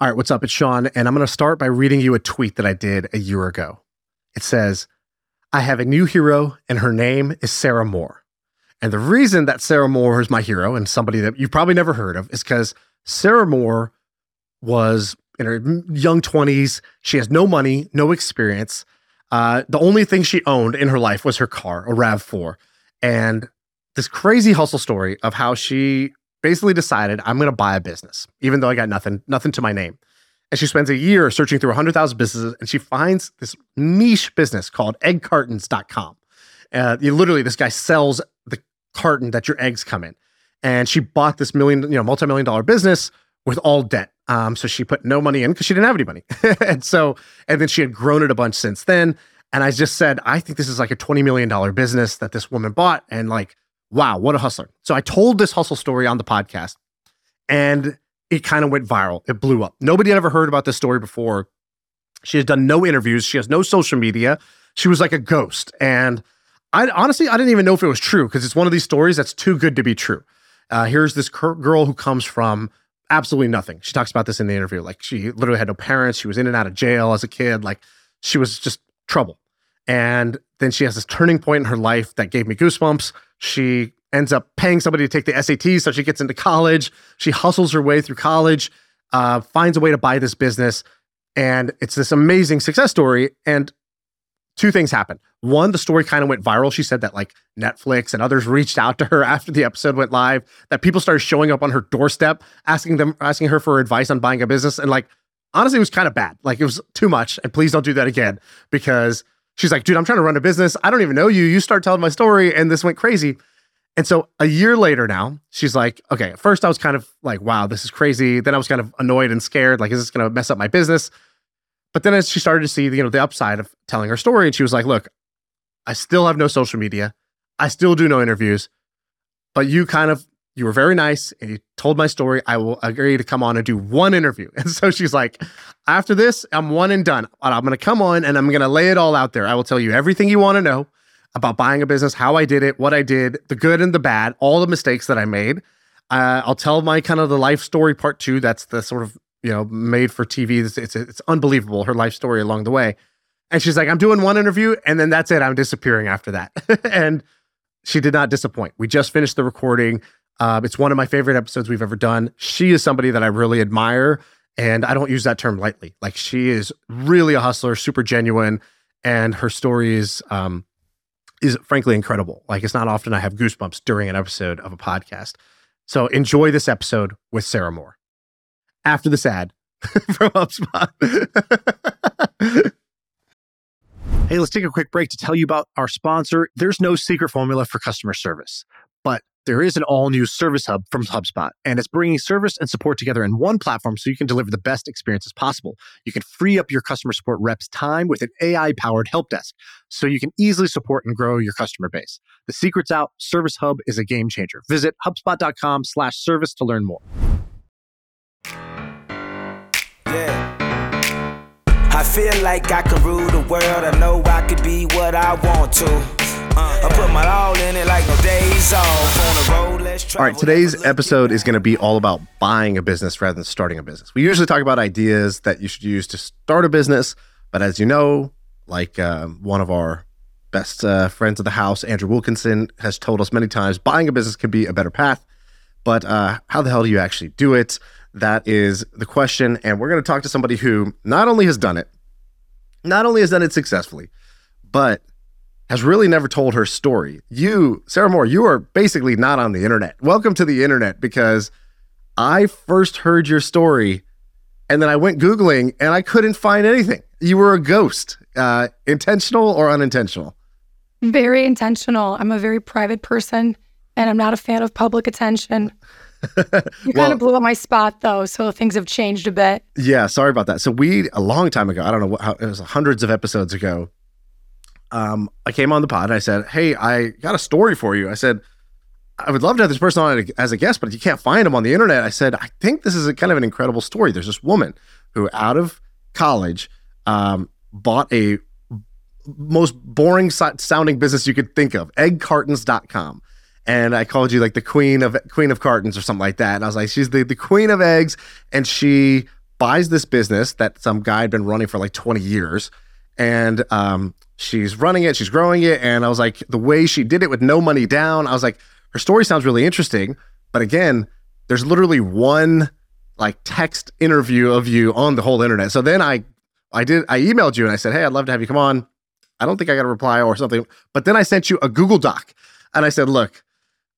All right, what's up? It's Sean, and I'm going to start by reading you a tweet that I did a year ago. It says, I have a new hero, and her name is Sarah Moore. And the reason that Sarah Moore is my hero and somebody that you've probably never heard of is because Sarah Moore was in her young 20s. She has no money, no experience. The only thing she owned in her life was her car, a RAV4. And this crazy hustle story of how she basically decided, I'm going to buy a business, even though I got nothing to my name. And she spends a year searching through 100,000 businesses, and she finds this niche business called eggcartons.com. Literally, this guy sells the carton that your eggs come in. And she bought this multi-million dollar business with all debt. So she put no money in because she didn't have any money. and then she had grown it a bunch since then. And I just said, I think this is like a $20 million business that this woman bought. And like, wow, what a hustler. So I told this hustle story on the podcast, and it kind of went viral. It blew up. Nobody had ever heard about this story before. She has done no interviews. She has no social media. She was like a ghost. And I didn't even know if it was true, because it's one of these stories that's too good to be true. Here's this girl who comes from absolutely nothing. She talks about this in the interview. Like, she literally had no parents. She was in and out of jail as a kid. Like, she was just trouble. And then she has this turning point in her life that gave me goosebumps. She ends up paying somebody to take the SATs, so she gets into college. She hustles her way through college, finds a way to buy this business. And it's this amazing success story. And two things happened. One, the story kind of went viral. She said that like Netflix and others reached out to her after the episode went live, that people started showing up on her doorstep, asking her for advice on buying a business. And like, honestly, it was kind of bad. Like, it was too much. And please don't do that again, because she's like, dude, I'm trying to run a business. I don't even know you. You start telling my story, and this went crazy. And so a year later now, she's like, okay, at first I was kind of like, wow, this is crazy. Then I was kind of annoyed and scared. Like, is this going to mess up my business? But then as she started to see the upside of telling her story, and she was like, look, I still have no social media. I still do no interviews, but you were very nice and you told my story. I will agree to come on and do one interview. And so she's like, after this, I'm one and done. I'm going to come on and I'm going to lay it all out there. I will tell you everything you want to know about buying a business, how I did it, what I did, the good and the bad, all the mistakes that I made. I'll tell my kind of the life story part two. That's the sort of, made for TV. It's unbelievable, her life story along the way. And she's like, I'm doing one interview, and then that's it. I'm disappearing after that. And she did not disappoint. We just finished the recording. It's one of my favorite episodes we've ever done. She is somebody that I really admire, and I don't use that term lightly. Like, she is really a hustler, super genuine, and her story is frankly incredible. Like, it's not often I have goosebumps during an episode of a podcast. So enjoy this episode with Sarah Moore. After this ad from HubSpot. Hey, let's take a quick break to tell you about our sponsor. There's no secret formula for customer service, but there is an all-new service hub from HubSpot, and it's bringing service and support together in one platform so you can deliver the best experience as possible. You can free up your customer support reps' time with an AI-powered help desk so you can easily support and grow your customer base. The secret's out. Service Hub is a game changer. Visit HubSpot.com/service to learn more. I feel like I can rule the world. I know I could be what I want to. I put my all in it like no days off. On the road, let's travel. All right, today's episode is going to be all about buying a business rather than starting a business. We usually talk about ideas that you should use to start a business, but as you know, like one of our best friends of the house, Andrew Wilkinson, has told us many times, buying a business can be a better path, but how the hell do you actually do it? That is the question, and we're going to talk to somebody who not only has done it successfully, but has really never told her story. You, Sarah Moore, you are basically not on the internet. Welcome to the internet, because I first heard your story, and then I went Googling, and I couldn't find anything. You were a ghost, intentional or unintentional? Very intentional. I'm a very private person, and I'm not a fan of public attention. You kind of blew up my spot, though, so things have changed a bit. Yeah, sorry about that. So a long time ago, I don't know how, it was hundreds of episodes ago, I came on the pod and I said, hey, I got a story for you. I said, I would love to have this person on as a guest, but if you can't find him on the internet, I said, I think this is kind of an incredible story. There's this woman who, out of college, bought a most boring sounding business you could think of, eggcartons.com. And I called you like the queen of cartons or something like that. And I was like, she's the queen of eggs. And she buys this business that some guy had been running for like 20 years. And she's running it, she's growing it. And I was like, the way she did it with no money down, I was like, her story sounds really interesting. But again, there's literally one like text interview of you on the whole internet. So then I emailed you and I said, hey, I'd love to have you come on. I don't think I got a reply or something. But then I sent you a Google Doc and I said, look,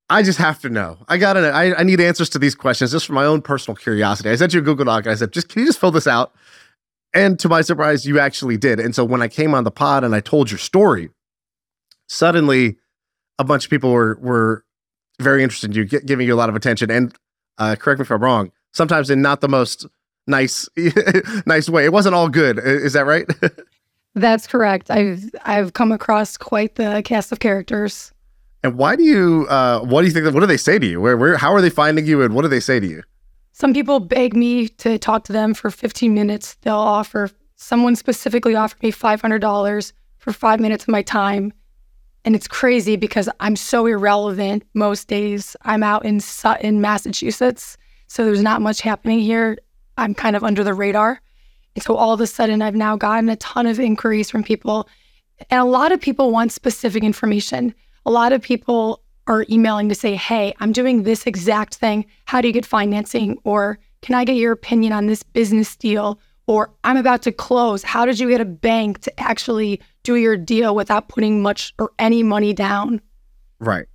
I just have to know. I need answers to these questions just for my own personal curiosity. I sent you a Google Doc and I said, can you just fill this out? And to my surprise, you actually did. And so when I came on the pod and I told your story, suddenly a bunch of people were very interested in you, giving you a lot of attention. And correct me if I'm wrong, sometimes in not the most nice way. It wasn't all good. Is that right? That's correct. I've come across quite the cast of characters. And why do you, what do you think, what do they say to you? How are they finding you and what do they say to you? Some people beg me to talk to them for 15 minutes. Someone specifically offered me $500 for 5 minutes of my time. And it's crazy because I'm so irrelevant most days. I'm out in Sutton, Massachusetts, so there's not much happening here. I'm kind of under the radar. And so all of a sudden, I've now gotten a ton of inquiries from people. And a lot of people want specific information. A lot of people are emailing to say, hey, I'm doing this exact thing. How do you get financing? Or can I get your opinion on this business deal? Or I'm about to close. How did you get a bank to actually do your deal without putting much or any money down? Right.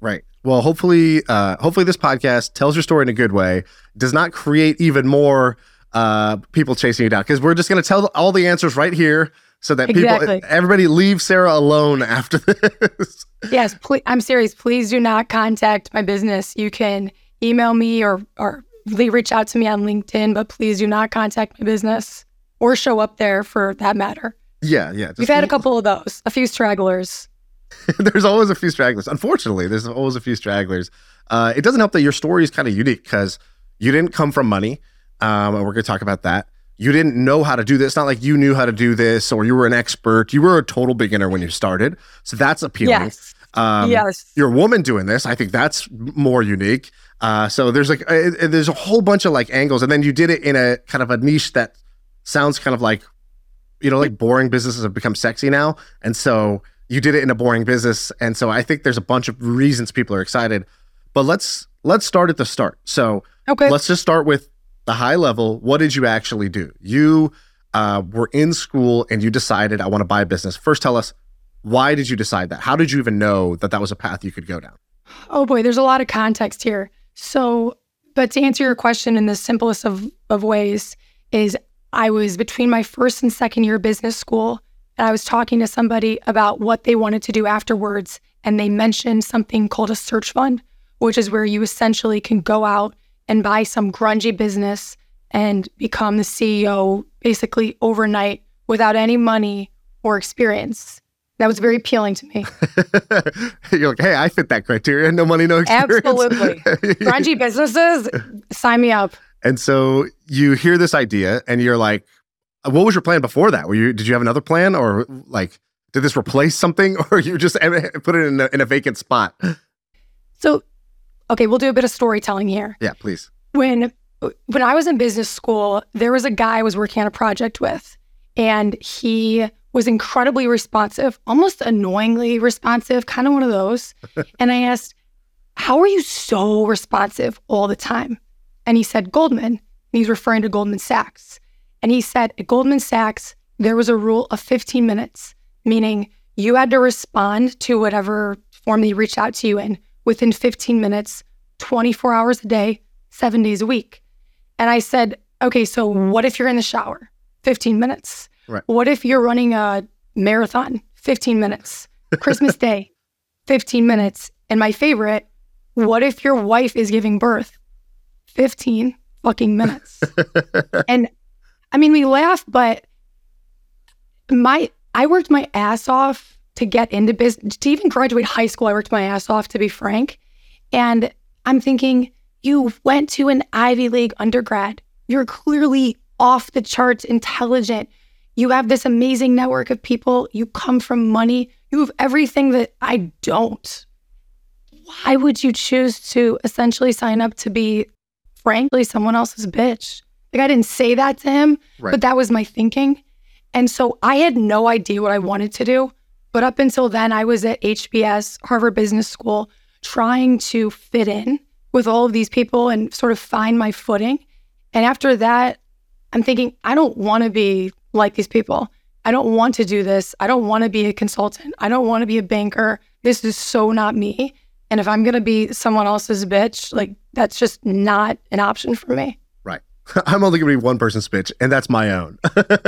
Well, hopefully this podcast tells your story in a good way, does not create even more people chasing you down, because we're just going to tell all the answers right here. So that everybody leave Sarah alone after this. Yes, please, I'm serious. Please do not contact my business. You can email me or reach out to me on LinkedIn, but please do not contact my business or show up there for that matter. Yeah. We've had a couple of those, a few stragglers. There's always a few stragglers. Unfortunately, there's always a few stragglers. It doesn't help that your story is kind of unique because you didn't come from money, and we're going to talk about that. You didn't know how to do this. It's not like you knew how to do this or you were an expert. You were a total beginner when you started. So that's appealing. Yes. You're a woman doing this. I think that's more unique. So there's a whole bunch of like angles. And then you did it in a kind of a niche that sounds kind of like, you know, like boring businesses have become sexy now. And so you did it in a boring business. And so I think there's a bunch of reasons people are excited. But let's start at the start. So Let's just start with the high level. What did you actually do? You were in school and you decided, I want to buy a business. First, tell us, why did you decide that? How did you even know that that was a path you could go down? Oh boy, there's a lot of context here. So, but to answer your question in the simplest of ways is I was between my first and second year of business school, and I was talking to somebody about what they wanted to do afterwards. And they mentioned something called a search fund, which is where you essentially can go out and buy some grungy business and become the CEO basically overnight without any money or experience. That was very appealing to me. You're like, hey, I fit that criteria. No money, no experience. Absolutely. Grungy businesses, sign me up. And so you hear this idea and you're like, what was your plan before that? Did you have another plan, or like, did this replace something, or you just put it in a vacant spot? So, okay, we'll do a bit of storytelling here. Yeah, please. When I was in business school, there was a guy I was working on a project with, and he was incredibly responsive, almost annoyingly responsive, kind of one of those. And I asked, how are you so responsive all the time? And he said, Goldman. And he's referring to Goldman Sachs. And he said, at Goldman Sachs, there was a rule of 15 minutes, meaning you had to respond to whatever form they reached out to you in within 15 minutes, 24 hours a day, 7 days a week. And I said, okay, so what if you're in the shower? 15 minutes. Right. What if you're running a marathon? 15 minutes. Christmas Day, 15 minutes. And my favorite, what if your wife is giving birth? 15 fucking minutes. And I mean, we laugh, but I worked my ass off to get into business, to even graduate high school. I worked my ass off, to be frank. And I'm thinking, you went to an Ivy League undergrad. You're clearly off the charts intelligent. You have this amazing network of people. You come from money. You have everything that I don't. Why would you choose to essentially sign up to be, frankly, someone else's bitch? Like, I didn't say that to him, right, but that was my thinking. And so I had no idea what I wanted to do. But up until then, I was at HBS, Harvard Business School, trying to fit in with all of these people and sort of find my footing. And after that, I'm thinking, I don't want to be like these people. I don't want to do this. I don't want to be a consultant. I don't want to be a banker. This is so not me. And if I'm going to be someone else's bitch, like, that's just not an option for me. Right. I'm only going to be one person's bitch, and that's my own.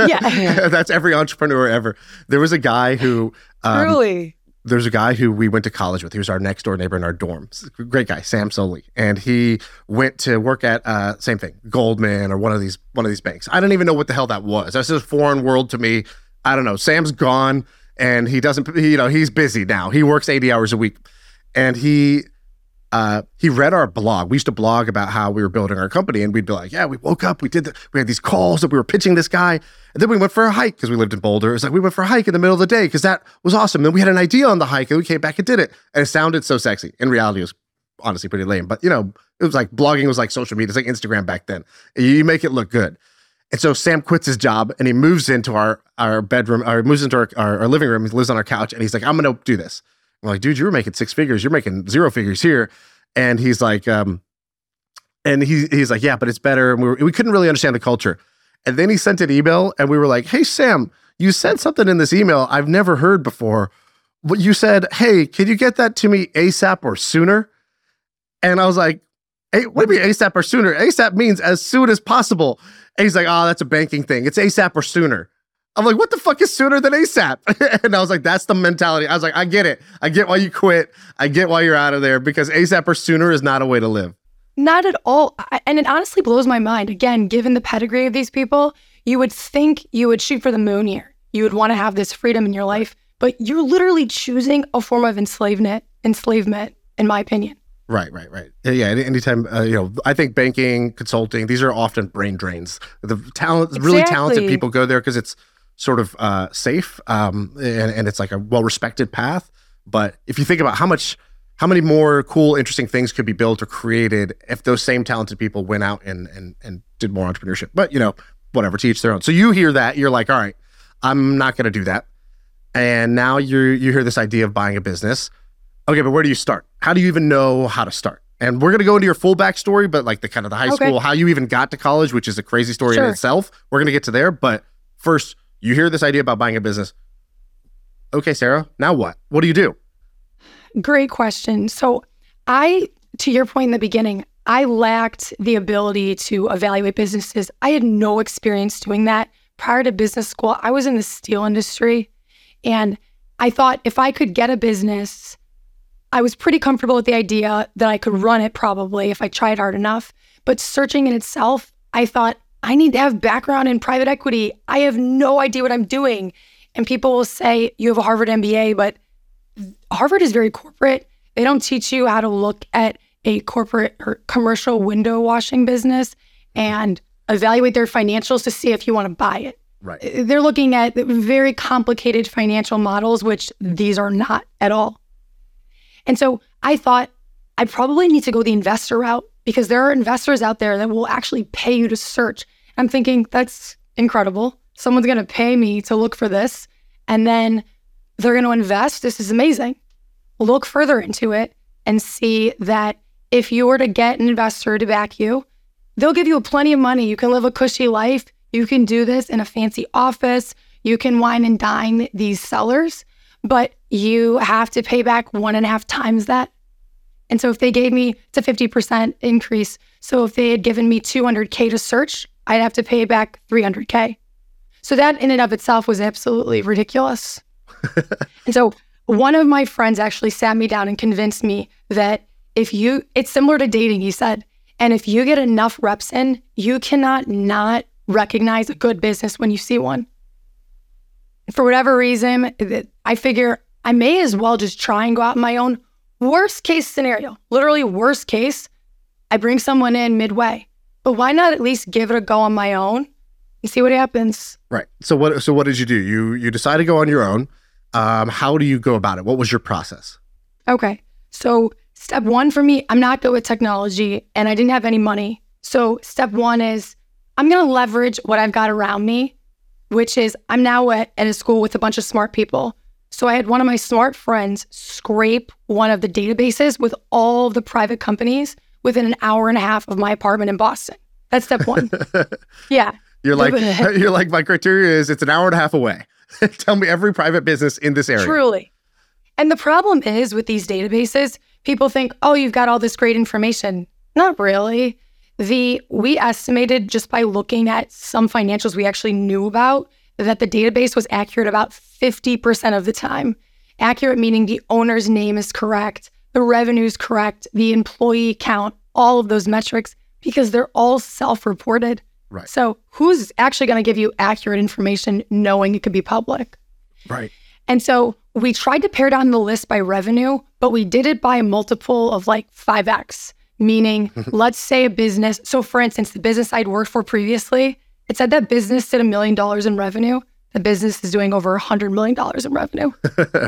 Yeah. That's every entrepreneur ever. There was a guy who... Really? There's a guy who we went to college with. He was our next door neighbor in our dorms. Great guy, Sam Soli. And he went to work at, same thing, Goldman or one of these banks. I don't even know what the hell that was. That's just a foreign world to me. I don't know. Sam's gone and he doesn't, you know, he's busy now. He works 80 hours a week. And he read our blog. We used to blog about how we were building our company, and we'd be like, yeah, we woke up, we had these calls that we were pitching this guy. And then we went for a hike because we lived in Boulder. It was like, we went for a hike in the middle of the day because that was awesome. Then we had an idea on the hike and we came back and did it. And it sounded so sexy. In reality, it was honestly pretty lame. But, you know, it was like blogging was like social media. It's like Instagram back then. You make it look good. And so Sam quits his job and he moves into our bedroom, or moves into our living room. He lives on our couch and he's like, I'm going to do this. I'm like, dude, you were making six figures. You're making zero figures here. And he's like, he's like, yeah, but it's better. And we couldn't really understand the culture. And then he sent an email and we were like, hey, Sam, you sent something in this email I've never heard before. But you said, hey, can you get that to me ASAP or sooner? And I was like, hey, what do you mean ASAP or sooner? ASAP means as soon as possible. And he's like, oh, that's a banking thing. It's ASAP or sooner. I'm like, what the fuck is sooner than ASAP? And I was like, that's the mentality. I was like, I get it. I get why you quit. I get why you're out of there, because ASAP or sooner is not a way to live. Not at all. And it honestly blows my mind. Again, given the pedigree of these people, you would think you would shoot for the moon here. You would want to have this freedom in your life, but you're literally choosing a form of enslavement, in my opinion. Right. Yeah, anytime, I think banking, consulting, these are often brain drains. Really talented people go there because it's sort of safe, and it's like a well-respected path. But if you think about how many more cool, interesting things could be built or created if those same talented people went out and did more entrepreneurship. But, whatever, to each their own. So you hear that, you're like, all right, I'm not going to do that. And now you hear this idea of buying a business. Okay, but where do you start? How do you even know how to start? And we're going to go into your full backstory, but like the kind of the high school, how you even got to college, which is a crazy story in itself. We're going to get to there. But first, you hear this idea about buying a business. Okay, Sarah, now what? What do you do? Great question. So to your point in the beginning, I lacked the ability to evaluate businesses. I had no experience doing that. Prior to business school, I was in the steel industry. And I thought if I could get a business, I was pretty comfortable with the idea that I could run it probably if I tried hard enough. But searching in itself, I thought, I need to have background in private equity. I have no idea what I'm doing. And people will say, you have a Harvard MBA, but Harvard is very corporate. They don't teach you how to look at a corporate or commercial window washing business and evaluate their financials to see if you want to buy it. Right. They're looking at very complicated financial models, which these are not at all. And so I thought, I probably need to go the investor route, because there are investors out there that will actually pay you to search. I'm thinking, that's incredible. Someone's going to pay me to look for this, and then they're going to invest. This is amazing. Look further into it and see that if you were to get an investor to back you, they'll give you plenty of money. You can live a cushy life. You can do this in a fancy office. You can wine and dine these sellers, but you have to pay back 1.5 times that. And so if they gave me, it's a 50% increase. So if they had given me $200K to search, I'd have to pay back $300K. So that in and of itself was absolutely ridiculous. And so one of my friends actually sat me down and convinced me that it's similar to dating, he said, and if you get enough reps in, you cannot not recognize a good business when you see one. For whatever reason, I figure I may as well just try and go out on my own. Worst case scenario, literally worst case, I bring someone in midway. But why not at least give it a go on my own and see what happens? Right. So what did you do? You decide to go on your own. How do you go about it? What was your process? Okay. So step one for me, I'm not good with technology and I didn't have any money. So step one is I'm going to leverage what I've got around me, which is I'm now at a school with a bunch of smart people. So I had one of my smart friends scrape one of the databases with all the private companies within an hour and a half of my apartment in Boston. That's step one. Yeah. You're like, my criteria is it's an hour and a half away. Tell me every private business in this area. Truly. And the problem is with these databases, people think, oh, you've got all this great information. Not really. We estimated just by looking at some financials we actually knew about that the database was accurate about 50% of the time. Accurate meaning the owner's name is correct, the revenue is correct, the employee count, all of those metrics, because they're all self-reported. Right. So who's actually going to give you accurate information knowing it could be public? Right. And so we tried to pare down the list by revenue, but we did it by a multiple of like 5x. Meaning, let's say a business. So for instance, the business I'd worked for previously, it said that business did $1 million in revenue. The business is doing over $100 million in revenue.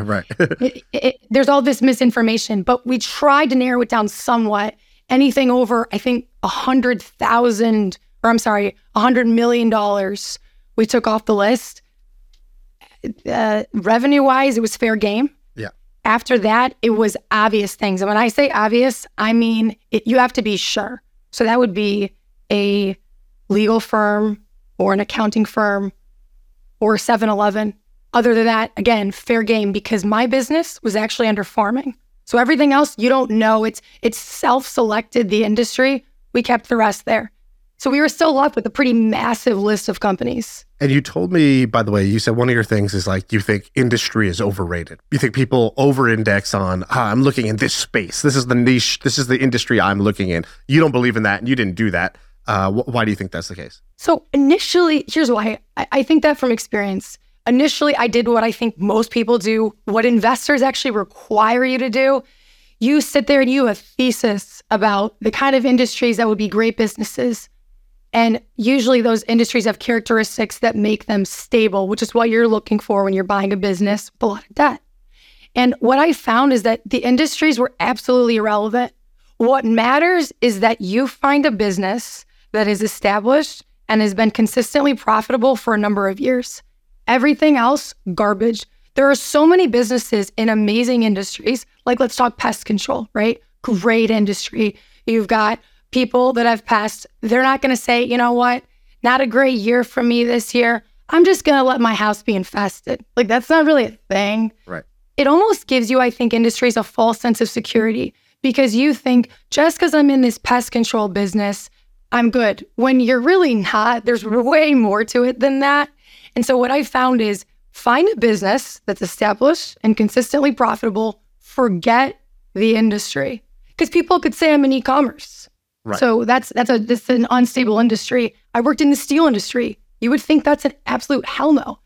Right. There's all this misinformation, but we tried to narrow it down somewhat. Anything over, I think, $100 million, we took off the list. Revenue-wise, it was fair game. After that, it was obvious things. And when I say obvious, I mean, you have to be sure. So that would be a legal firm or an accounting firm or 7-Eleven. Other than that, again, fair game, because my business was actually under farming. So everything else, you don't know. It's self-selected the industry. We kept the rest there. So we were still left with a pretty massive list of companies. And you told me, by the way, you said one of your things is like, you think industry is overrated. You think people over-index on, I'm looking in this space. This is the niche. This is the industry I'm looking in. You don't believe in that, and you didn't do that. Why do you think that's the case? So initially, here's why. I think that from experience. Initially, I did what I think most people do, what investors actually require you to do. You sit there and you have a thesis about the kind of industries that would be great businesses. And usually those industries have characteristics that make them stable, which is what you're looking for when you're buying a business with a lot of debt. And what I found is that the industries were absolutely irrelevant. What matters is that you find a business that is established and has been consistently profitable for a number of years. Everything else, garbage. There are so many businesses in amazing industries, like let's talk pest control, right? Great industry. You've got people that I've passed, they're not going to say, you know what, not a great year for me this year. I'm just going to let my house be infested. Like, that's not really a thing. Right. It almost gives you, I think, industries a false sense of security, because you think just because I'm in this pest control business, I'm good. When you're really not, there's way more to it than that. And so what I found is find a business that's established and consistently profitable, forget the industry. Because people could say I'm in e-commerce. Right. So that's an unstable industry. I worked in the steel industry. You would think that's an absolute hell no.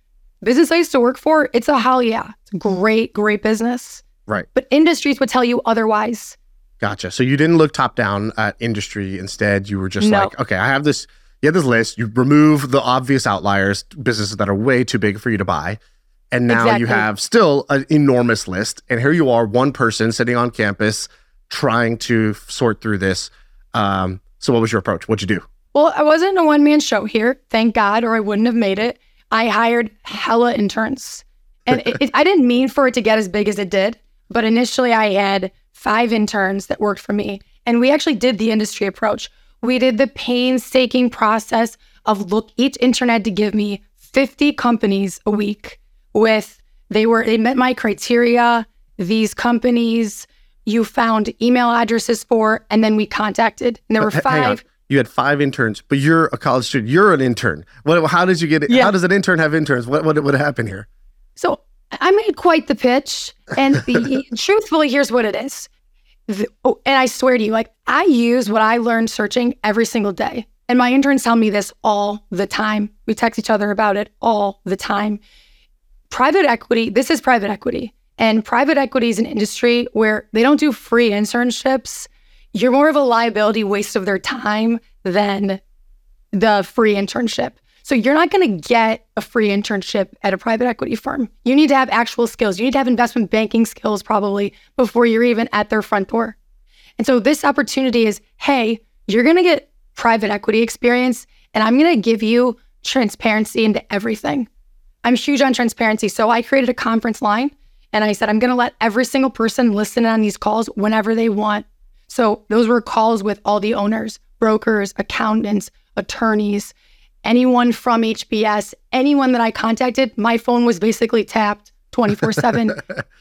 Business I used to work for, it's a hell yeah. It's a great, great business. Right. But industries would tell you otherwise. Gotcha. So you didn't look top down at industry. Instead, you were just like, okay, I have this, you have this list. You remove the obvious outliers, businesses that are way too big for you to buy. And now you have still an enormous list. And here you are, one person sitting on campus trying to sort through this. So what was your approach? What'd you do? Well, I wasn't a one-man show here, thank God, or I wouldn't have made it. I hired hella interns. And I didn't mean for it to get as big as it did, but initially I had 5 interns that worked for me. And we actually did the industry approach. We did the painstaking process of each intern had to give me 50 companies a week with, they met my criteria, these companies, you found email addresses for, and then we contacted. And there were 5. You had 5 interns, but you're a college student. You're an intern. How did you get it? Yeah. How does an intern have interns? What happened here? So I made quite the pitch. And truthfully, here's what it is. And I swear to you, like, I use what I learned searching every single day. And my interns tell me this all the time. We text each other about it all the time. Private equity, this is private equity. And private equity is an industry where they don't do free internships. You're more of a liability, waste of their time than the free internship. So you're not going to get a free internship at a private equity firm. You need to have actual skills. You need to have investment banking skills probably before you're even at their front door. And so this opportunity is, hey, you're going to get private equity experience And I'm going to give you transparency into everything. I'm huge on transparency. So I created a conference line and I said, I'm going to let every single person listen on these calls whenever they want. So those were calls with all the owners, brokers, accountants, attorneys, anyone from HBS, anyone that I contacted. My phone was basically tapped 24/7.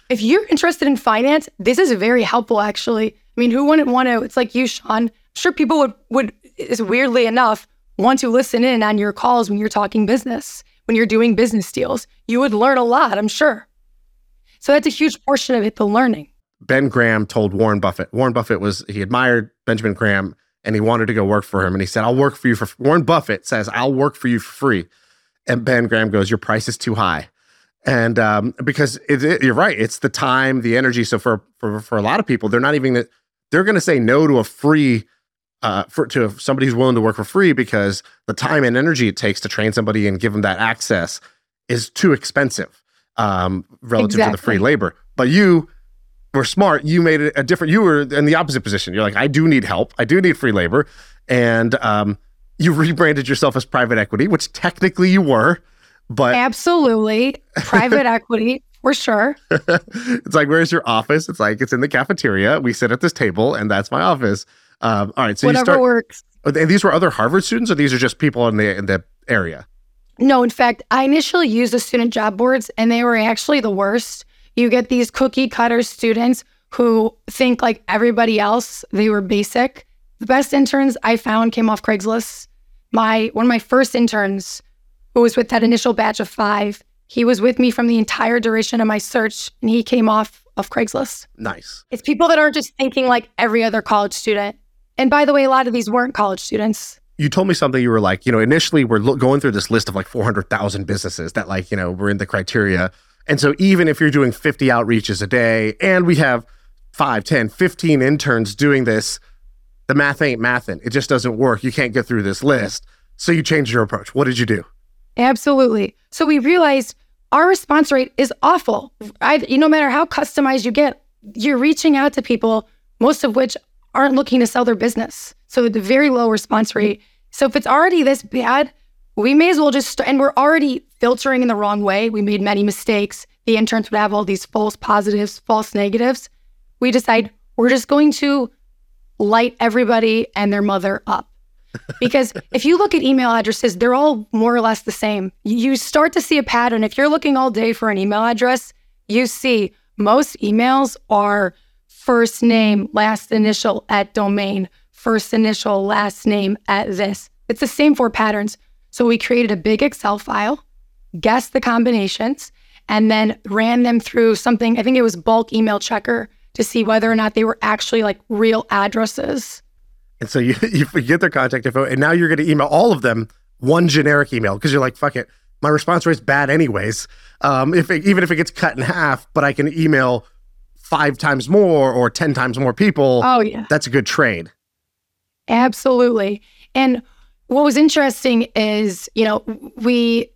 If you're interested in finance, this is very helpful, actually. I mean, who wouldn't want to? It's like you, Sean. I'm sure people would is weirdly enough, want to listen in on your calls when you're talking business, when you're doing business deals. You would learn a lot, I'm sure. So that's a huge portion of it, the learning. Ben Graham told Warren Buffett. Warren Buffett he admired Benjamin Graham and he wanted to go work for him. And he said, Warren Buffett says, I'll work for you for free. And Ben Graham goes, your price is too high. And because you're right, it's the time, the energy. So for a lot of people, they're going to say no to a free to somebody who's willing to work for free because the time and energy it takes to train somebody and give them that access is too expensive relative to the free labor. But you were smart. You made it you were in the opposite position. You're like, I do need help. I do need free labor. And you rebranded yourself as private equity, which technically you were, but... Absolutely. Private equity, for sure. It's like, where's your office? It's like, it's in the cafeteria. We sit at this table and that's my office. All right, so whatever works. And these were other Harvard students, or these are just people in the area? No, in fact, I initially used the student job boards, and they were actually the worst. You get these cookie cutter students who think like everybody else. They were basic. The best interns I found came off Craigslist. One of my first interns, who was with that initial batch of 5, he was with me from the entire duration of my search, and he came off of Craigslist. Nice. It's people that aren't just thinking like every other college student. And by the way, a lot of these weren't college students. You told me something, you were like, initially we're going through this list of like 400,000 businesses that were in the criteria. And so even if you're doing 50 outreaches a day and we have 5, 10, 15 interns doing this, the math ain't mathin'. It just doesn't work. You can't get through this list. So you changed your approach. What did you do? Absolutely. So we realized our response rate is awful. No matter how customized you get, you're reaching out to people, most of which aren't looking to sell their business. So the very low response rate. So if it's already this bad, we may as well just start. And we're already filtering in the wrong way. We made many mistakes. The interns would have all these false positives, false negatives. We decide we're just going to light everybody and their mother up. Because if you look at email addresses, they're all more or less the same. You start to see a pattern. If you're looking all day for an email address, you see most emails are first name, last initial at domain, first initial, last name at this. It's the same 4 patterns. So we created a big Excel file, guessed the combinations, and then ran them through something. I think it was bulk email checker to see whether or not they were actually like real addresses. And so you forget their contact info, and now you're going to email all of them one generic email because you're like, fuck it, my response rate's bad anyways. Even if it gets cut in half, but I can email 5 times more or 10 times more people. Oh yeah, that's a good trade. Absolutely. And what was interesting is, we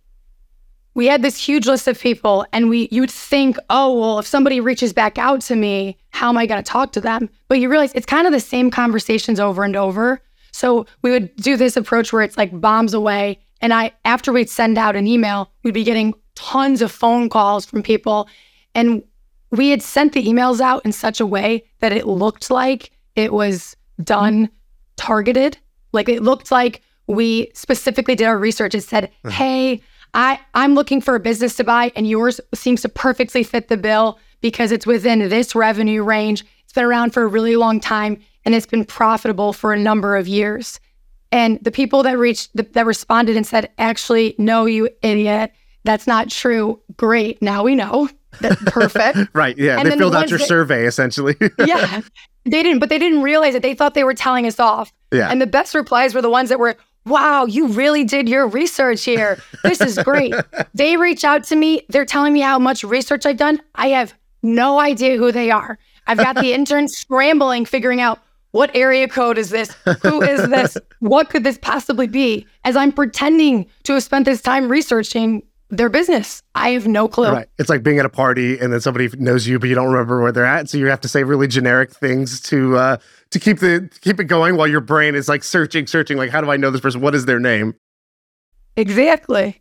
had this huge list of people, and you'd think, oh, well, if somebody reaches back out to me, how am I going to talk to them? But you realize it's kind of the same conversations over and over. So we would do this approach where it's like bombs away. And after we'd send out an email, we'd be getting tons of phone calls from people. And we had sent the emails out in such a way that it looked like it was done targeted. Like it looked like we specifically did our research and said, hey, I'm looking for a business to buy, and yours seems to perfectly fit the bill because it's within this revenue range. It's been around for a really long time, and it's been profitable for a number of years. And the people that responded and said, actually, no, you idiot, that's not true. Great, now we know. That's perfect. Right, yeah, and they filled out your survey, essentially. Yeah, they didn't realize it. They thought they were telling us off. Yeah. And the best replies were the ones that were, wow, you really did your research here. This is great. They reach out to me. They're telling me how much research I've done. I have no idea who they are. I've got the interns scrambling, figuring out what area code is this? Who is this? What could this possibly be? As I'm pretending to have spent this time researching their business. I have no clue. Right. It's like being at a party and then somebody knows you, but you don't remember where they're at. So you have to say really generic things to keep it going while your brain is like searching, like, how do I know this person? What is their name? Exactly.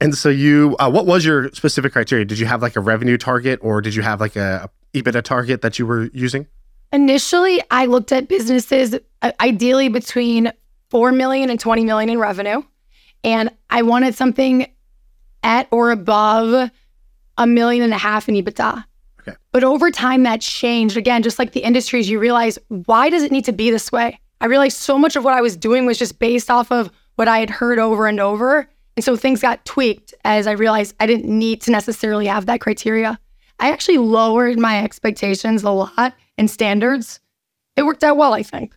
And so you, what was your specific criteria? Did you have like a revenue target, or did you have like a EBITDA target that you were using? Initially, I looked at businesses ideally between $4 million and $20 million in revenue. And I wanted something at or above $1.5 million in EBITDA. Okay. But over time that changed. Again, just like the industries, you realize, why does it need to be this way? I realized so much of what I was doing was just based off of what I had heard over and over. And so things got tweaked as I realized I didn't need to necessarily have that criteria. I actually lowered my expectations a lot and standards. It worked out well, I think.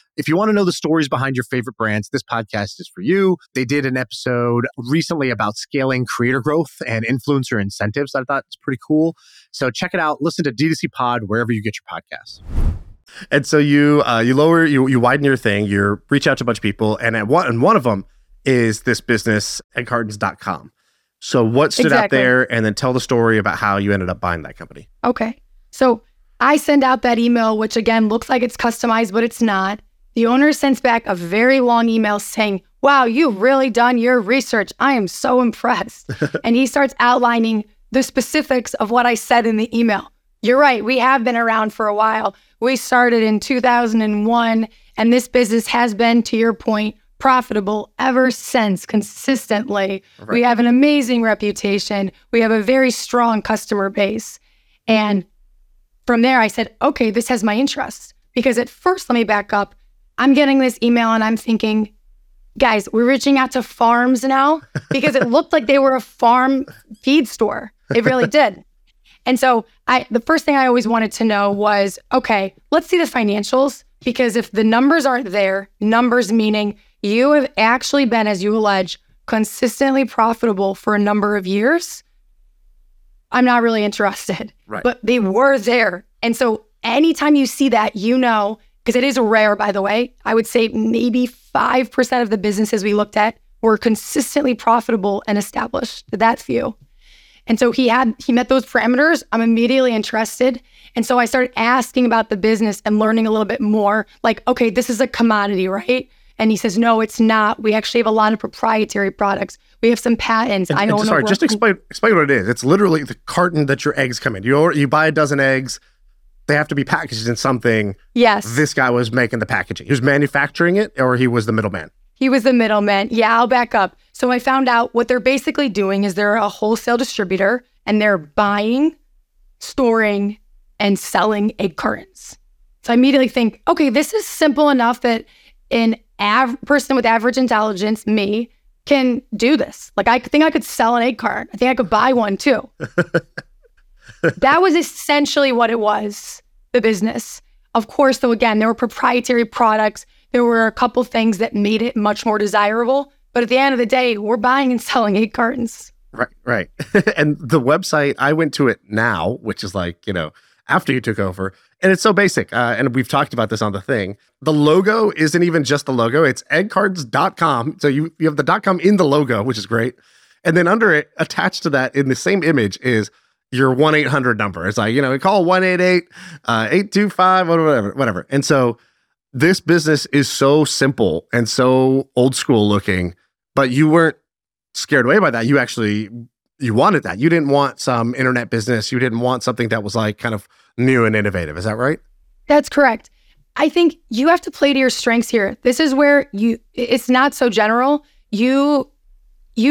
If you want to know the stories behind your favorite brands, this podcast is for you. They did an episode recently about scaling creator growth and influencer incentives. I thought it's pretty cool. So check it out. Listen to D2C Pod wherever you get your podcasts. And so you you widen your thing. You reach out to a bunch of people, and one of them is this business, eggcartons.com. So what stood out there? And then tell the story about how you ended up buying that company. Okay. So I send out that email, which again looks like it's customized, but it's not. The owner sends back a very long email saying, wow, you've really done your research. I am so impressed. And he starts outlining the specifics of what I said in the email. You're right. We have been around for a while. We started in 2001, and this business has been, to your point, profitable ever since, consistently. Right. We have an amazing reputation. We have a very strong customer base. And from there, I said, okay, this has my interest. Because at first, let me back up. I'm getting this email and I'm thinking, guys, we're reaching out to farms now, because it looked like they were a farm feed store. It really did. And so the first thing I always wanted to know was, okay, let's see the financials, because if the numbers aren't there, numbers meaning you have actually been, as you allege, consistently profitable for a number of years, I'm not really interested. Right. But they were there. And so anytime you see that, you know, because it is rare, by the way. I would say maybe 5% of the businesses we looked at were consistently profitable and established, that few. And so he met those parameters. I'm immediately interested. And so I started asking about the business and learning a little bit more. Like, okay, this is a commodity, right? And he says, no, it's not. We actually have a lot of proprietary products. We have some patents. Just explain what it is. It's literally the carton that your eggs come in. You buy a dozen eggs. They have to be packaged in something. Yes. This guy was making the packaging. He was manufacturing it, or he was the middleman? He was the middleman. Yeah, I'll back up. So I found out what they're basically doing is they're a wholesale distributor, and they're buying, storing, and selling egg cartons. So I immediately think, okay, this is simple enough that an person with average intelligence, me, can do this. Like, I think I could sell an egg carton. I think I could buy one too. That was essentially what it was, the business. Of course, though, again, there were proprietary products. There were a couple things that made it much more desirable. But at the end of the day, we're buying and selling egg cartons. Right. And the website, I went to it now, which is like, you know, after you took over. And it's so basic. And we've talked about this on the thing. The logo isn't even just the logo. It's eggcartons.com. So you have the .com in the logo, which is great. And then under it, attached to that in the same image is your 1-800 number. It's like, you know, call 1-825, whatever. And so this business is so simple and so old school looking, but you weren't scared away by that. You wanted that. You didn't want some internet business. You didn't want something that was like kind of new and innovative. Is that right? That's correct. I think you have to play to your strengths here. This is where it's not so general. You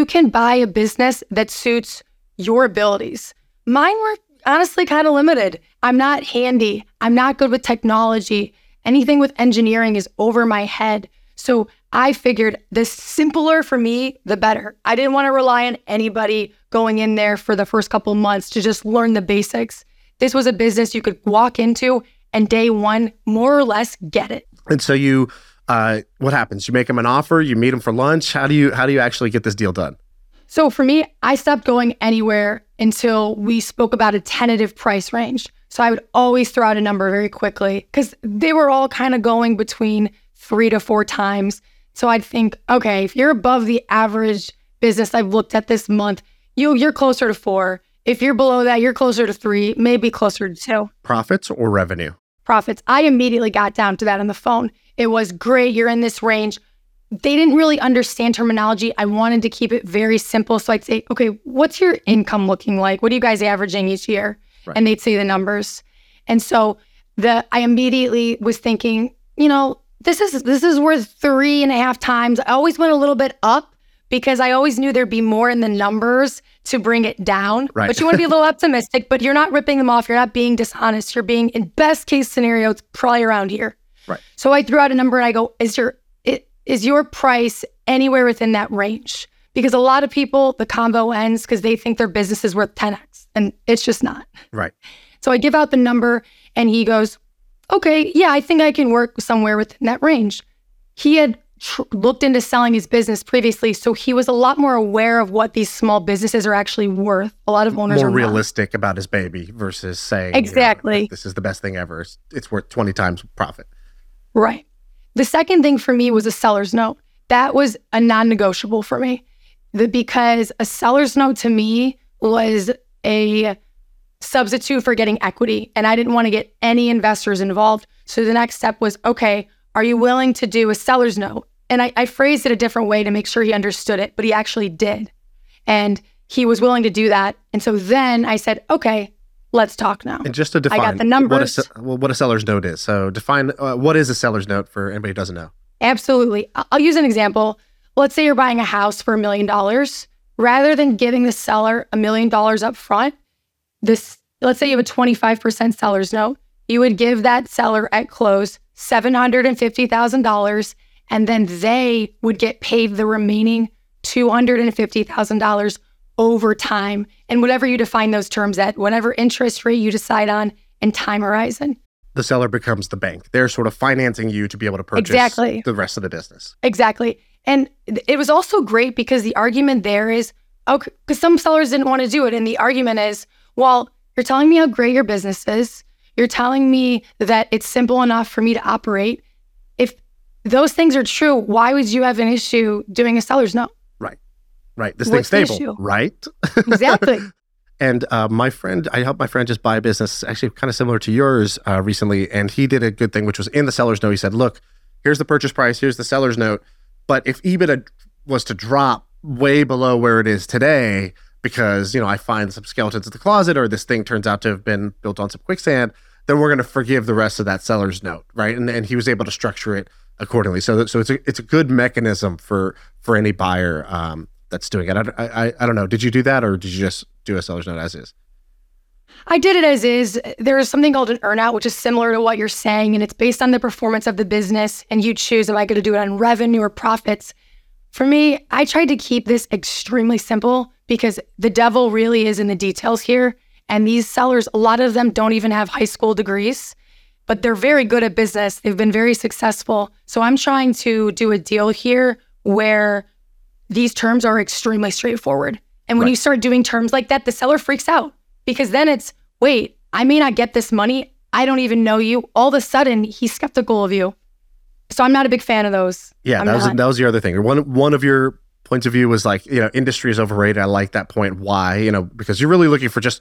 can buy a business that suits your abilities. Mine were honestly kind of limited. I'm not handy. I'm not good with technology. Anything with engineering is over my head. So I figured the simpler for me, the better. I didn't want to rely on anybody going in there for the first couple months to just learn the basics. This was a business you could walk into and day one, more or less, get it. And so what happens? You make them an offer, you meet them for lunch. How do you actually get this deal done? So for me, I stopped going anywhere until we spoke about a tentative price range. So I would always throw out a number very quickly because they were all kind of going between 3 to 4 times. So I'd think, okay, if you're above the average business I've looked at this month, you're closer to 4. If you're below that, you're closer to 3, maybe closer to 2. Profits or revenue? Profits. I immediately got down to that on the phone. It was great. You're in this range. They didn't really understand terminology. I wanted to keep it very simple. So I'd say, okay, what's your income looking like? What are you guys averaging each year? Right. And they'd say the numbers. And so I immediately was thinking, you know, this is worth 3.5 times. I always went a little bit up because I always knew there'd be more in the numbers to bring it down. Right. But you want to be a little optimistic, but you're not ripping them off. You're not being dishonest. You're being, in best case scenario, it's probably around here. Right. So I threw out a number and I go, is your price anywhere within that range? Because a lot of people, the combo ends because they think their business is worth 10x and it's just not. Right. So I give out the number and he goes, okay, yeah, I think I can work somewhere within that range. He had looked into selling his business previously, so he was a lot more aware of what these small businesses are actually worth. A lot of owners are more realistic about his baby versus saying, exactly, you know, this is the best thing ever. It's worth 20 times profit. Right. The second thing for me was a seller's note. That was a non-negotiable for me because a seller's note to me was a substitute for getting equity. And I didn't want to get any investors involved. So the next step was, okay, are you willing to do a seller's note? And I phrased it a different way to make sure he understood it, but he actually did. And he was willing to do that. And so then I said, okay, let's talk now. And just to define, I got the numbers. What a seller's note is. So define what is a seller's note for anybody who doesn't know. Absolutely. I'll use an example. Let's say you're buying a house for $1 million. Rather than giving the seller $1 million up front, let's say you have a 25% seller's note. You would give that seller at close $750,000, and then they would get paid the remaining $250,000 over time, and whatever you define those terms at, whatever interest rate you decide on, and time horizon. The seller becomes the bank. They're sort of financing you to be able to purchase the rest of the business. Exactly. And it was also great because the argument there is, okay, because some sellers didn't want to do it. And the argument is, well, you're telling me how great your business is. You're telling me that it's simple enough for me to operate. If those things are true, why would you have an issue doing a seller's note? Right. This thing's stable, right? Exactly. And I helped my friend just buy a business, actually kind of similar to yours recently. And he did a good thing, which was in the seller's note. He said, look, here's the purchase price, here's the seller's note. But if EBITDA was to drop way below where it is today, because, you know, I find some skeletons in the closet or this thing turns out to have been built on some quicksand, then we're going to forgive the rest of that seller's note, right? And he was able to structure it accordingly. So it's a good mechanism for any buyer that's doing it. I don't know. Did you do that or did you just do a seller's note as is? I did it as is. There is something called an earnout, which is similar to what you're saying, and it's based on the performance of the business, and you choose, am I going to do it on revenue or profits? For me, I tried to keep this extremely simple because the devil really is in the details here. And these sellers, a lot of them don't even have high school degrees, but they're very good at business. They've been very successful. So I'm trying to do a deal here where these terms are extremely straightforward. And when you start doing terms like that, the seller freaks out because then it's, wait, I may not get this money. I don't even know you. All of a sudden, he's skeptical of you. So I'm not a big fan of those. Yeah, that was your other thing. One of your points of view was like, you know, industry is overrated. I like that point. Why? You know, because you're really looking for just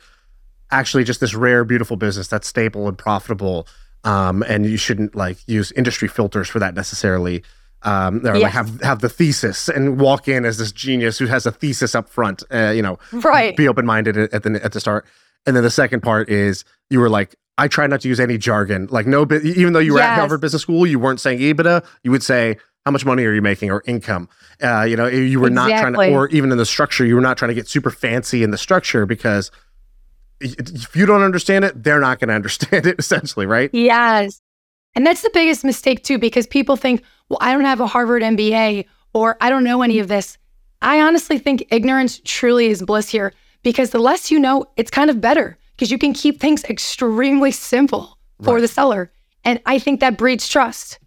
this rare, beautiful business that's stable and profitable. And you shouldn't like use industry filters for that necessarily. Like have the thesis and walk in as this genius who has a thesis up front, be open-minded at the start. And then the second part is you were like, I try not to use any jargon. Like even though you were at Harvard Business School, you weren't saying EBITDA, you would say, how much money are you making or income? You were not trying to, or even in the structure, you were not trying to get super fancy in the structure because if you don't understand it, they're not going to understand it essentially, right? Yes. And that's the biggest mistake too, because people think, well, I don't have a Harvard MBA or I don't know any of this. I honestly think ignorance truly is bliss here because the less you know, it's kind of better because you can keep things extremely simple for the seller. And I think that breeds trust.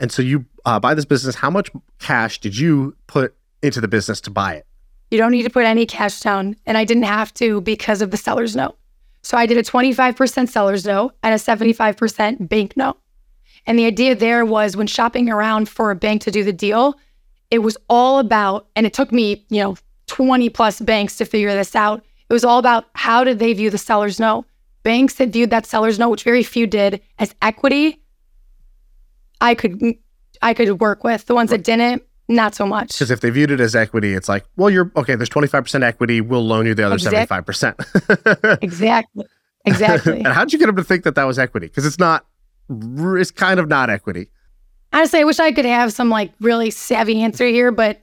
And so you buy this business. How much cash did you put into the business to buy it? You don't need to put any cash down. And I didn't have to because of the seller's note. So I did a 25% seller's note and a 75% bank note. And the idea there was when shopping around for a bank to do the deal, it was all about, and it took me, 20 plus banks to figure this out. It was all about how did they view the seller's note? Banks had viewed that seller's note, which very few did, as equity. I could work with the ones that didn't. Not so much. Because if they viewed it as equity, it's like, well, you're okay, there's 25% equity. We'll loan you the other 75%. Exactly. And how'd you get them to think that was equity? Because it's kind of not equity. Honestly, I wish I could have some really savvy answer here, but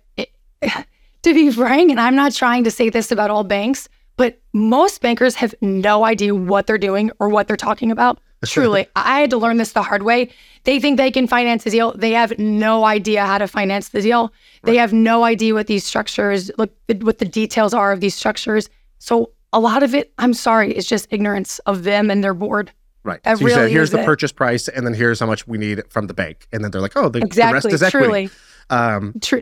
to be frank, and I'm not trying to say this about all banks, but most bankers have no idea what they're doing or what they're talking about. Truly, I had to learn this the hard way. They think they can finance a deal. They have no idea how to finance the deal. They have no idea what these structures, what the details are of these structures. So a lot of it, I'm sorry, is just ignorance of them and their board. Right. So you said, here's the purchase price, and then here's how much we need from the bank. And then they're like, oh, the rest is equity. Truly. True.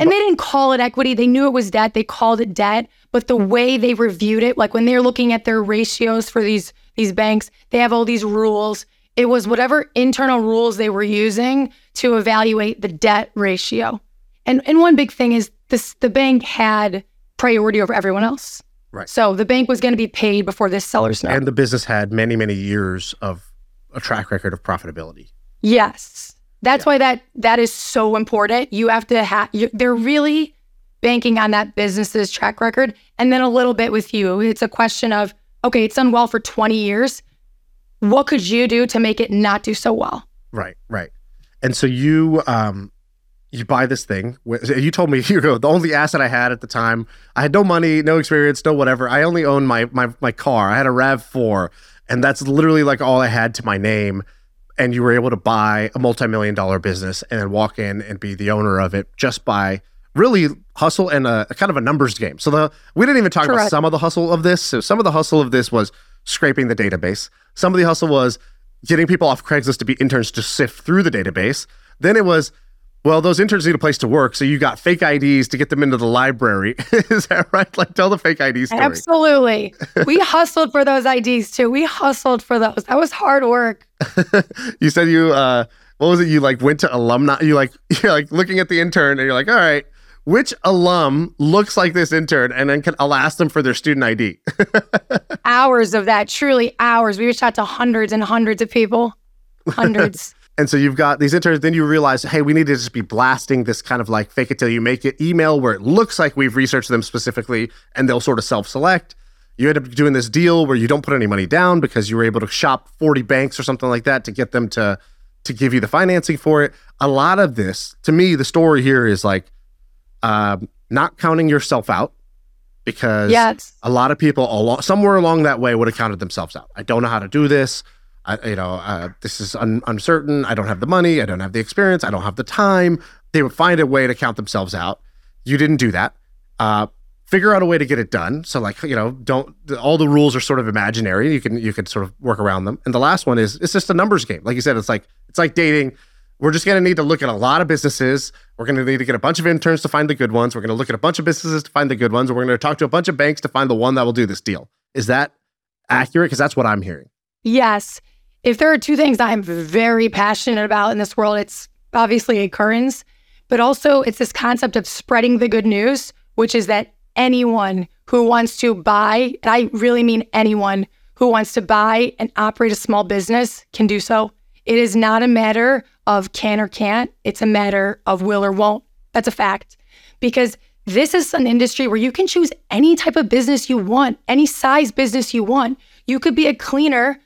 And they didn't call it equity. They knew it was debt. They called it debt. But the way they reviewed it, when they're looking at their ratios for these banks, they have all these rules. It was whatever internal rules they were using to evaluate the debt ratio. And one big thing is the bank had priority over everyone else. Right. So the bank was going to be paid before this seller's note. And the business had many, many years of a track record of profitability. Yes. That's why that is so important. You have to they're really banking on that business's track record. And then a little bit with you, it's a question of, okay, it's done well for 20 years. What could you do to make it not do so well? Right. And so you buy this thing. You told me, the only asset I had at the time, I had no money, no experience, no whatever. I only owned my car. I had a RAV4, and that's literally all I had to my name. And you were able to buy a multi-million-dollar business and then walk in and be the owner of it just by really hustle and a kind of a numbers game. So we didn't even talk about some of the hustle of this. So some of the hustle of this was scraping the database. Some of the hustle was getting people off Craigslist to be interns to sift through the database. Then it was, well, those interns need a place to work. So you got fake IDs to get them into the library. Is that right? Tell the fake ID story. Absolutely. We hustled for those IDs too. We hustled for those. That was hard work. You said you, what was it? You went to alumni, you're looking at the intern and you're all right, which alum looks like this intern, and then I'll ask them for their student ID. Hours of that, truly hours. We reached out to hundreds and hundreds of people. Hundreds. And so you've got these interns, then you realize, hey, we need to just be blasting this kind of fake it till you make it email where it looks like we've researched them specifically and they'll sort of self-select. You end up doing this deal where you don't put any money down because you were able to shop 40 banks or something like that to get them to give you the financing for it. A lot of this, to me, the story here is not counting yourself out, because a lot of people somewhere along that way would have counted themselves out. I don't know how to do this. This is uncertain. I don't have the money. I don't have the experience. I don't have the time. They would find a way to count themselves out. You didn't do that. Figure out a way to get it done. So all the rules are sort of imaginary. You can sort of work around them. And the last one is, it's just a numbers game. Like you said, it's like dating. We're just going to need to look at a lot of businesses. We're going to need to get a bunch of interns to find the good ones. We're going to look at a bunch of businesses to find the good ones. We're going to talk to a bunch of banks to find the one that will do this deal. Is that accurate? Because that's what I'm hearing. Yes. If there are two things I'm very passionate about in this world, it's obviously eggcartons, but also it's this concept of spreading the good news, which is that anyone who wants to buy, and I really mean anyone who wants to buy and operate a small business can do so. It is not a matter of can or can't. It's a matter of will or won't. That's a fact. Because this is an industry where you can choose any type of business you want, any size business you want. You could be a cleaner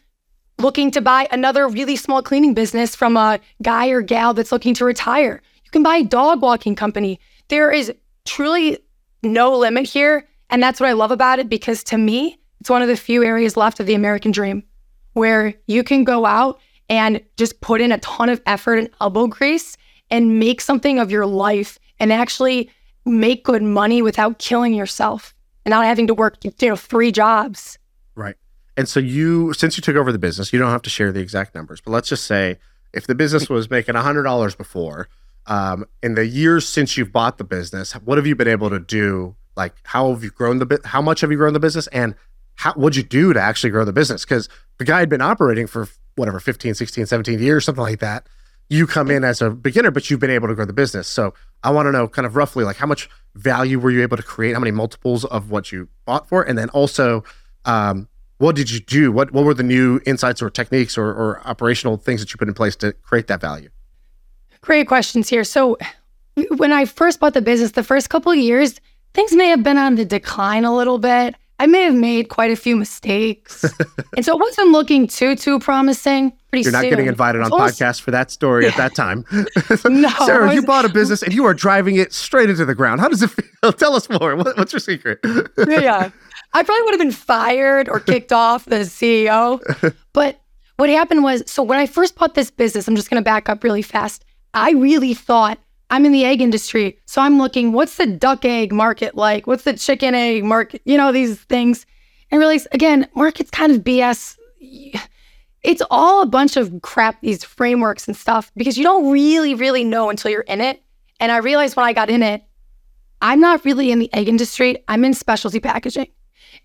looking to buy another really small cleaning business from a guy or gal that's looking to retire. You can buy a dog walking company. There is truly no limit here. And that's what I love about it, because to me, it's one of the few areas left of the American dream where you can go out and just put in a ton of effort and elbow grease and make something of your life and actually make good money without killing yourself and not having to work 3 jobs. Right. And so since you took over the business, you don't have to share the exact numbers, but let's just say if the business was making $100 before, in the years since you've bought the business, what have you been able to do like how have you grown the how much have you grown the business, and how what'd you do to actually grow the business? Because the guy had been operating for whatever 15, 16, 17 years, something like that. You come in as a beginner, but you've been able to grow the business. So I want to know kind of roughly like how much value were you able to create? How many multiples of what you bought for? And then also, what did you do? What were the new insights or techniques or operational things that you put in place to create that value? Great questions here. So when I first bought the business, the first couple of years, things may have been on the decline a little bit. I may have made quite a few mistakes. And so it wasn't looking too promising pretty soon. You're not getting invited on podcasts for that story at that time. No. Sarah, you bought a business and you are driving it straight into the ground. How does it feel? Tell us more. What's your secret? Yeah. I probably would have been fired or kicked off the CEO. But what happened was, so when I first bought this business, I'm just going to back up really fast. I really thought, I'm in the egg industry, so I'm looking, what's the duck egg market like? What's the chicken egg market? You know, these things. And realize, again, market's kind of BS. It's all a bunch of crap, these frameworks and stuff, because you don't really know until you're in it. And I realized when I got in it, I'm not really in the egg industry. I'm in specialty packaging.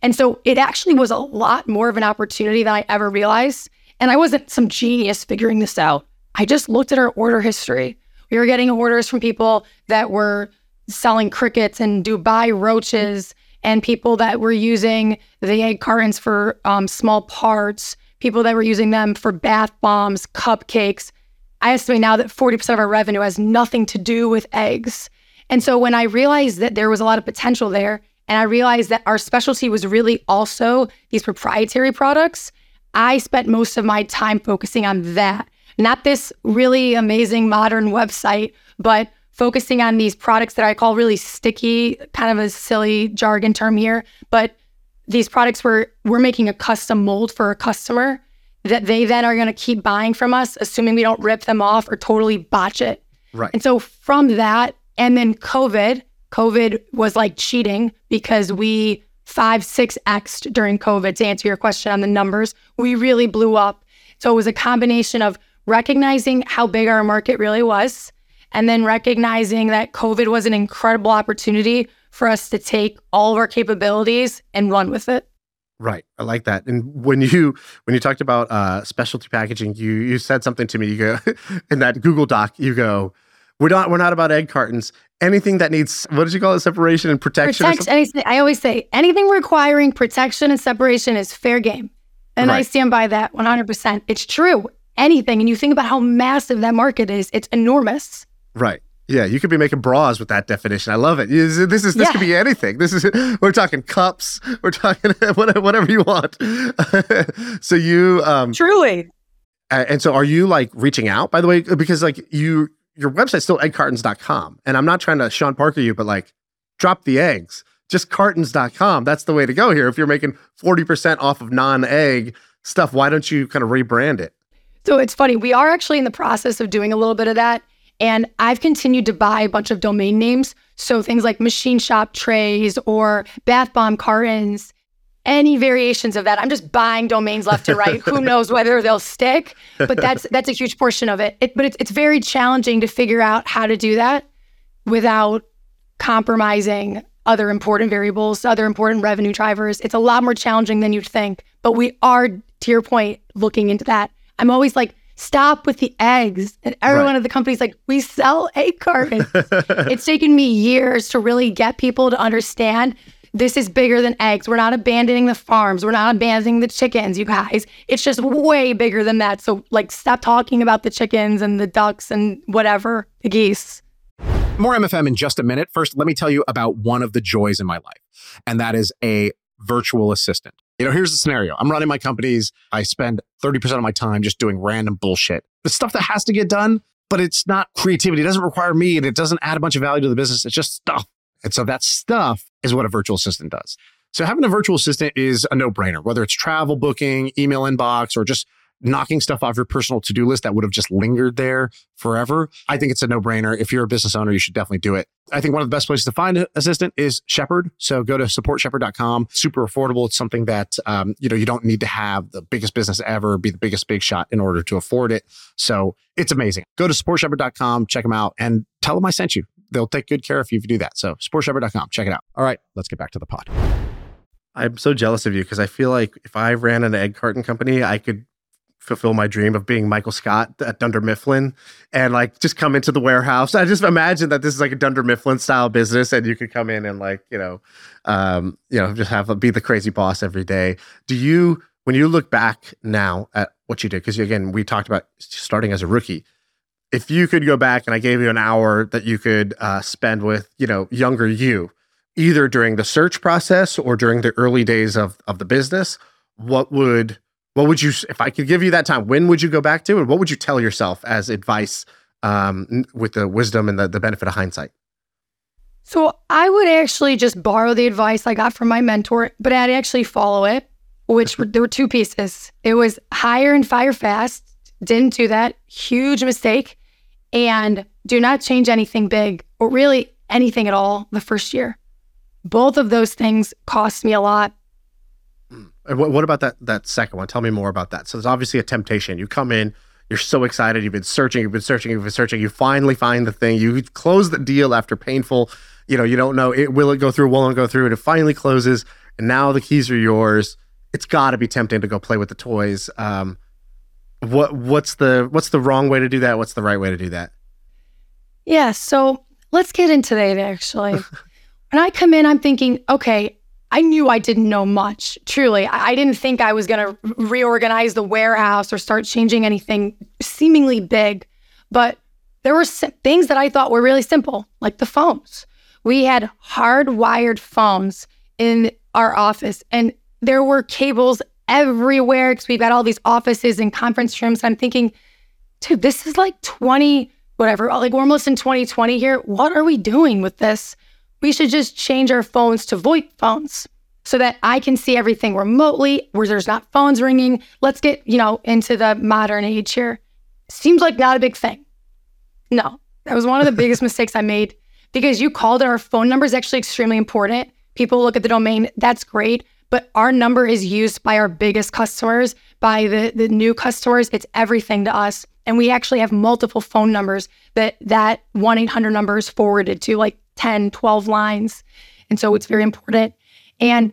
And so it actually was a lot more of an opportunity than I ever realized. And I wasn't some genius figuring this out. I just looked at our order history. We were getting orders from people that were selling crickets and Dubai roaches, and people that were using the egg cartons for small parts, people that were using them for bath bombs, cupcakes. I estimate now that 40% of our revenue has nothing to do with eggs. And so when I realized that there was a lot of potential there, and I realized that our specialty was really also these proprietary products, I spent most of my time focusing on that. Not this really amazing modern website, but focusing on these products that I call really sticky, kind of a silly jargon term here, but these products where we're making a custom mold for a customer that they then are going to keep buying from us, assuming we don't rip them off or totally botch it. Right. And so from that, and then COVID was like cheating because we 5-6x'd during COVID, to answer your question on the numbers. We really blew up. So it was a combination of recognizing how big our market really was, and then recognizing that COVID was an incredible opportunity for us to take all of our capabilities and run with it. Right. I like that. And when you talked about specialty packaging, you said something to me. You go, in that Google Doc, you go, we're not about egg cartons. Anything that needs, what did you call it? Separation and protection? Anything, I always say, anything requiring protection and separation is fair game. And right. I stand by that 100%. It's true. Anything, and you think about how massive that market is, it's enormous. Right. Yeah, you could be making bras with that definition. I love it. This could be anything. We're talking cups, we're talking whatever you want. So you truly. And so are you like reaching out, by the way, because like your website's still eggcartons.com, and I'm not trying to Sean Parker you, but like drop the eggs. Just cartons.com, that's the way to go here. If you're making 40% off of non-egg stuff, why don't you kind of rebrand it? So it's funny, we are actually in the process of doing a little bit of that. And I've continued to buy a bunch of domain names. So things like machine shop trays or bath bomb cartons, any variations of that. I'm just buying domains left and right. Who knows whether they'll stick, but that's a huge portion of it. But it's very challenging to figure out how to do that without compromising other important variables, other important revenue drivers. It's a lot more challenging than you'd think, but we are, to your point, looking into that. I'm always like, stop with the eggs. And everyone at the company's like, we sell egg cartons. It's taken me years to really get people to understand this is bigger than eggs. We're not abandoning the farms. We're not abandoning the chickens, you guys. It's just way bigger than that. So like, stop talking about the chickens and the ducks and whatever, the geese. More MFM in just a minute. First, let me tell you about one of the joys in my life, and that is a virtual assistant. You know, here's the scenario. I'm running my companies. I spend 30% of my time just doing random bullshit. The stuff that has to get done, but it's not creativity. It doesn't require me and it doesn't add a bunch of value to the business. It's just stuff. And so that stuff is what a virtual assistant does. So having a virtual assistant is a no-brainer, whether it's travel booking, email inbox, or just knocking stuff off your personal to-do list that would have just lingered there forever. I think it's a no-brainer. If you're a business owner, you should definitely do it. I think one of the best places to find an assistant is Shepherd. So go to supportshepherd.com. Super affordable. It's something that you don't need to have the biggest business ever, be the biggest big shot in order to afford it. So it's amazing. Go to supportshepherd.com, check them out, and tell them I sent you. they'll take good care of you if you do that. So sportsshopper.com, check it out. All right, let's get back to the pod. I'm so jealous of you because I feel like if I ran an egg carton company, I could fulfill my dream of being Michael Scott at Dunder Mifflin and like just come into the warehouse. I just imagine that this is like a Dunder Mifflin style business and you could come in and like, just be the crazy boss every day. Do you, when you look back now at what you did, because again, we talked about starting as a rookie, if you could go back and I gave you an hour that you could spend with, younger you, either during the search process or during the early days of the business, what would you, if I could give you that time, when would you go back to, and what would you tell yourself as advice with the wisdom and the benefit of hindsight? So I would actually just borrow the advice I got from my mentor, but I'd actually follow it, which there were two pieces. It was hire and fire fast. Didn't do that. Huge mistake. And do not change anything big or really anything at all the first year. Both of those things cost me a lot. And what about that second one? Tell me more about that. So there's obviously a temptation. You come in, you're so excited. You've been searching. You finally find the thing. You close the deal after painful, you don't know, will it go through? Won't it go through? And it finally closes. And now the keys are yours. It's got to be tempting to go play with the toys. What's the wrong way to do that? What's the right way to do that? Yeah. So let's get into that actually. When I come in, I'm thinking, okay, I knew I didn't know much, truly. I didn't think I was going to reorganize the warehouse or start changing anything seemingly big, but there were things that I thought were really simple, like the phones. We had hardwired phones in our office and there were cables everywhere because we've got all these offices and conference rooms. I'm thinking, dude, this is like we're almost in 2020 here. What are we doing with this? We should just change our phones to VoIP phones so that I can see everything remotely where there's not phones ringing. Let's get, into the modern age here. Seems like not a big thing. No, that was one of the biggest mistakes I made because you called our phone number is actually extremely important. People look at the domain, that's great, but our number is used by our biggest customers, by the new customers. It's everything to us. And we actually have multiple phone numbers that 1-800 number is forwarded to like 10, 12 lines. And so it's very important. And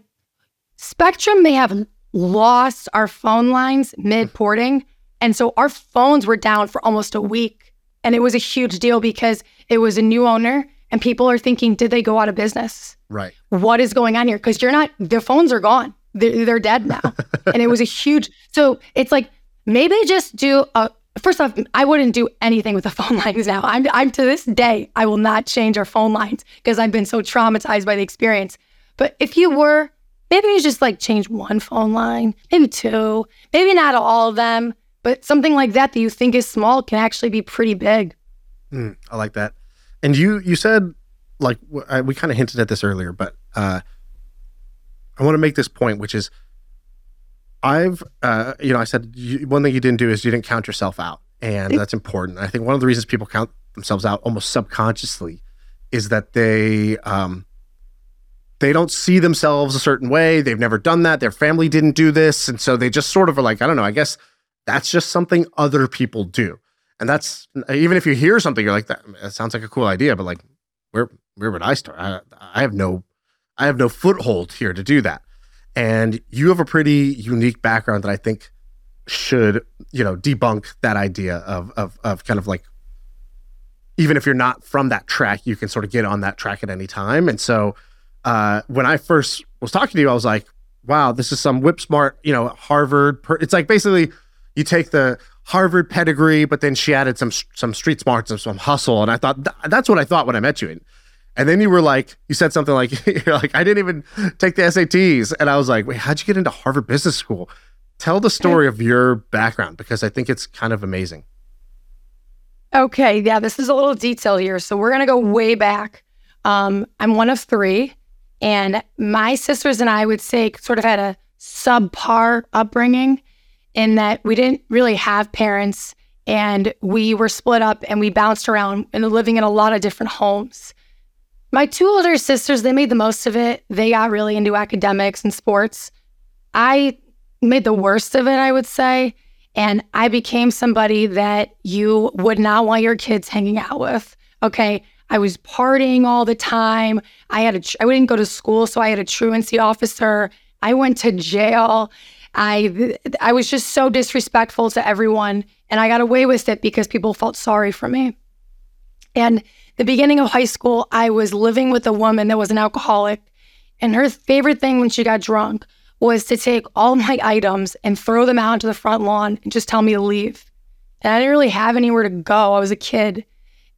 Spectrum may have lost our phone lines mid-porting. And so our phones were down for almost a week. And it was a huge deal because it was a new owner and people are thinking, did they go out of business? Right. What is going on here? Because their phones are gone. They're dead now. And it was a huge, so it's like, maybe just first off, I wouldn't do anything with the phone lines now. I'm to this day, I will not change our phone lines because I've been so traumatized by the experience. But if you were, maybe you just like change one phone line, maybe two, maybe not all of them, but something like that you think is small can actually be pretty big. I like that. And you said, like, we kind of hinted at this earlier, but I want to make this point, which is, I said one thing you didn't do is you didn't count yourself out. And that's important. I think one of the reasons people count themselves out almost subconsciously is that they don't see themselves a certain way. They've never done that. Their family didn't do this. And so they just sort of are like, I don't know, I guess that's just something other people do. And that's, even if you hear something, you're like, that sounds like a cool idea, but like, where would I start? I have no foothold here to do that. And you have a pretty unique background that I think should, debunk that idea of kind of like, even if you're not from that track, you can sort of get on that track at any time. And so when I first was talking to you, I was like, wow, this is some whip smart, Harvard. It's like basically you take the Harvard pedigree, but then she added some street smarts and some hustle. And I thought, that's what I thought when I met you. And then you were like, you said something like, you're like, I didn't even take the SATs. And I was like, wait, how'd you get into Harvard Business School? Tell the story of your background, because I think it's kind of amazing. Okay, yeah, this is a little detail here. So we're going to go way back. I'm one of three. And my sisters and I would say sort of had a subpar upbringing in that we didn't really have parents. And we were split up and we bounced around and living in a lot of different homes. My two older sisters, they made the most of it. They got really into academics and sports. I made the worst of it, I would say. And I became somebody that you would not want your kids hanging out with. Okay, I was partying all the time. I wouldn't go to school, so I had a truancy officer. I went to jail. I was just so disrespectful to everyone, and I got away with it because people felt sorry for me. And the beginning of high school, I was living with a woman that was an alcoholic, and her favorite thing when she got drunk was to take all my items and throw them out into the front lawn and just tell me to leave. And I didn't really have anywhere to go. I was a kid.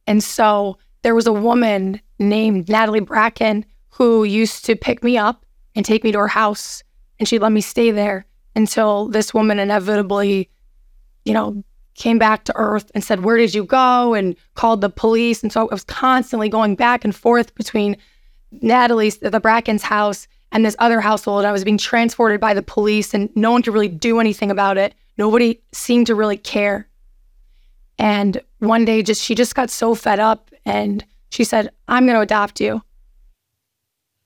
And so there was a woman named Natalie Bracken who used to pick me up and take me to her house. And she let me stay there until this woman inevitably, came back to earth and said, "Where did you go?" and called the police. And so I was constantly going back and forth between Natalie's, the Bracken's house, and this other household. I was being transported by the police, and no one could really do anything about it. Nobody seemed to really care. And one day, she just got so fed up, and she said, "I'm going to adopt you."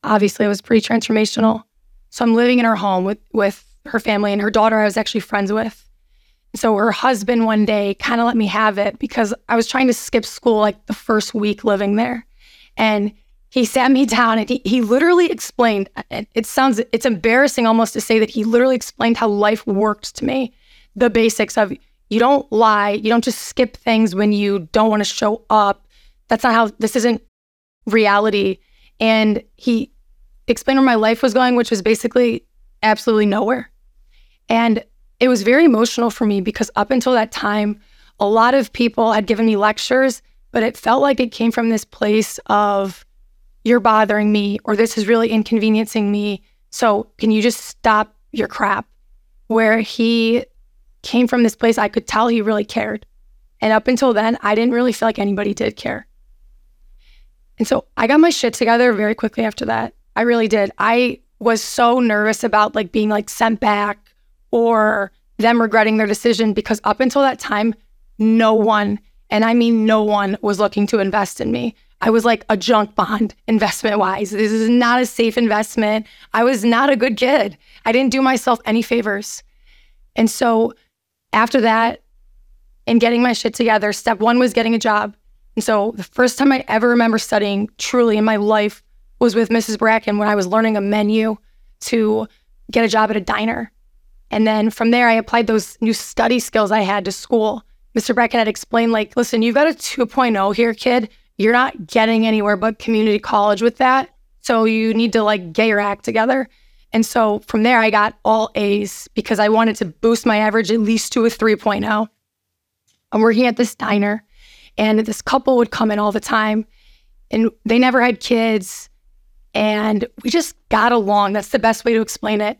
Obviously, it was pretty transformational. So I'm living in her home with her family, and her daughter I was actually friends with. So her husband one day kind of let me have it because I was trying to skip school like the first week living there. And he sat me down and he literally explained, it's embarrassing almost to say that he literally explained how life worked to me. The basics of you don't lie, you don't just skip things when you don't want to show up. That's not how, this isn't reality. And he explained where my life was going, which was basically absolutely nowhere. And it was very emotional for me because up until that time, a lot of people had given me lectures, but it felt like it came from this place of, "You're bothering me," or "This is really inconveniencing me, so can you just stop your crap?" Where he came from this place, I could tell he really cared. And up until then, I didn't really feel like anybody did care. And so I got my shit together very quickly after that. I really did. I was so nervous about being sent back or them regretting their decision because up until that time, no one, and I mean no one, was looking to invest in me. I was like a junk bond investment-wise. This is not a safe investment. I was not a good kid. I didn't do myself any favors. And so after that, in getting my shit together, step one was getting a job. And so the first time I ever remember studying truly in my life was with Mrs. Bracken when I was learning a menu to get a job at a diner. And then from there, I applied those new study skills I had to school. Mr. Bracken had explained, "Listen, you've got a 2.0 here, kid. You're not getting anywhere but community college with that. So you need to get your act together." And so from there, I got all A's because I wanted to boost my average at least to a 3.0. I'm working at this diner, and this couple would come in all the time, and they never had kids, and we just got along. That's the best way to explain it.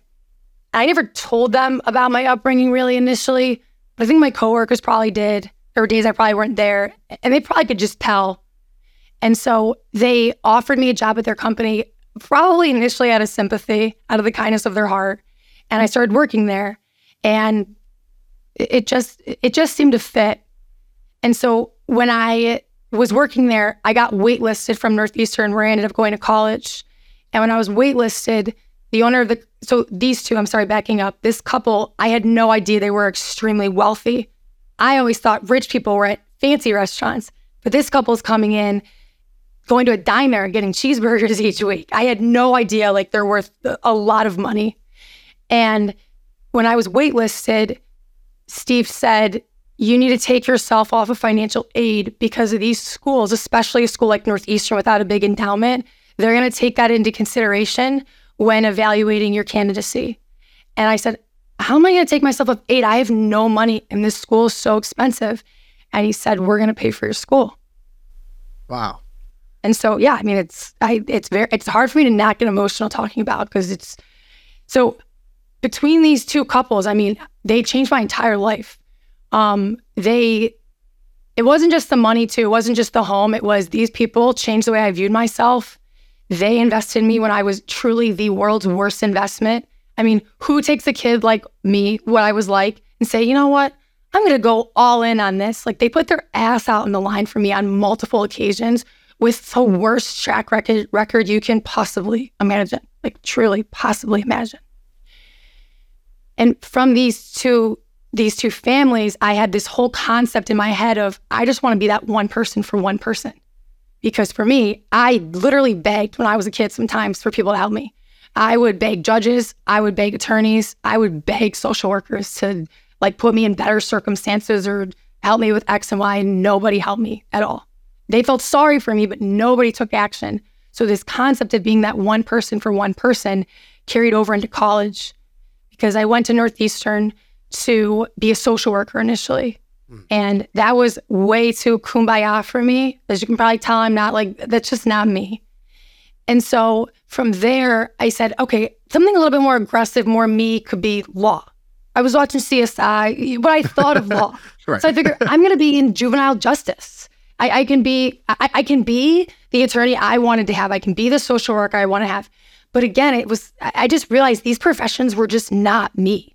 I never told them about my upbringing really initially, but I think my coworkers probably did. There were days I probably weren't there, and they probably could just tell. And so they offered me a job at their company, probably initially out of sympathy, out of the kindness of their heart. And I started working there, and it just seemed to fit. And so when I was working there, I got waitlisted from Northeastern, where I ended up going to college. And when I was waitlisted, the owner of this couple, I had no idea they were extremely wealthy. I always thought rich people were at fancy restaurants, but this couple's coming in, going to a diner, getting cheeseburgers each week. I had no idea they're worth a lot of money. And when I was waitlisted, Steve said, "You need to take yourself off of financial aid because of these schools, especially a school like Northeastern without a big endowment. They're going to take that into consideration when evaluating your candidacy." And I said, "How am I going to take myself off aid? I have no money and this school is so expensive." And he said, "We're going to pay for your school." Wow. And so, yeah, it's hard for me to not get emotional talking about because it's so between these two couples. They changed my entire life. It wasn't just the money too. It wasn't just the home. It was these people changed the way I viewed myself. They invested in me when I was truly the world's worst investment. Who takes a kid like me, what I was like, and say, "You know what? I'm going to go all in on this." They put their ass out in the line for me on multiple occasions, with the worst track record you can possibly imagine, truly possibly imagine. And from these two families, I had this whole concept in my head of, I just want to be that one person for one person. Because for me, I literally begged when I was a kid sometimes for people to help me. I would beg judges, I would beg attorneys, I would beg social workers to like put me in better circumstances or help me with X and Y, and nobody helped me at all. They felt sorry for me, but nobody took action. So this concept of being that one person for one person carried over into college, because I went to Northeastern to be a social worker initially. And that was way too kumbaya for me. As you can probably tell, I'm not like, that's just not me. And so from there, I said, okay, something a little bit more aggressive, more me could be law. I was watching CSI, but I thought of law. Right. So I figured I'm going to be in juvenile justice. I can be the attorney I wanted to have. I can be the social worker I want to have. But again, it was, I just realized these professions were just not me.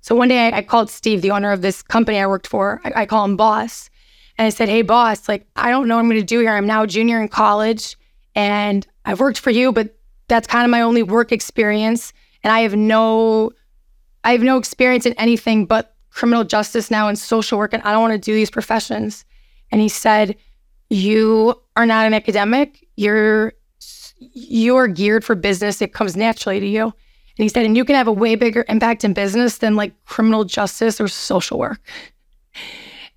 So one day I called Steve, the owner of this company I worked for. I call him boss. And I said, hey, boss, like, I don't know what I'm going to do here. I'm now a junior in college and I've worked for you, but that's kind of my only work experience. And I have no experience in anything but criminal justice now and social work. And I don't want to do these professions. And he said, you are not an academic. You're geared for business. It comes naturally to you. And he said, and you can have a way bigger impact in business than like criminal justice or social work.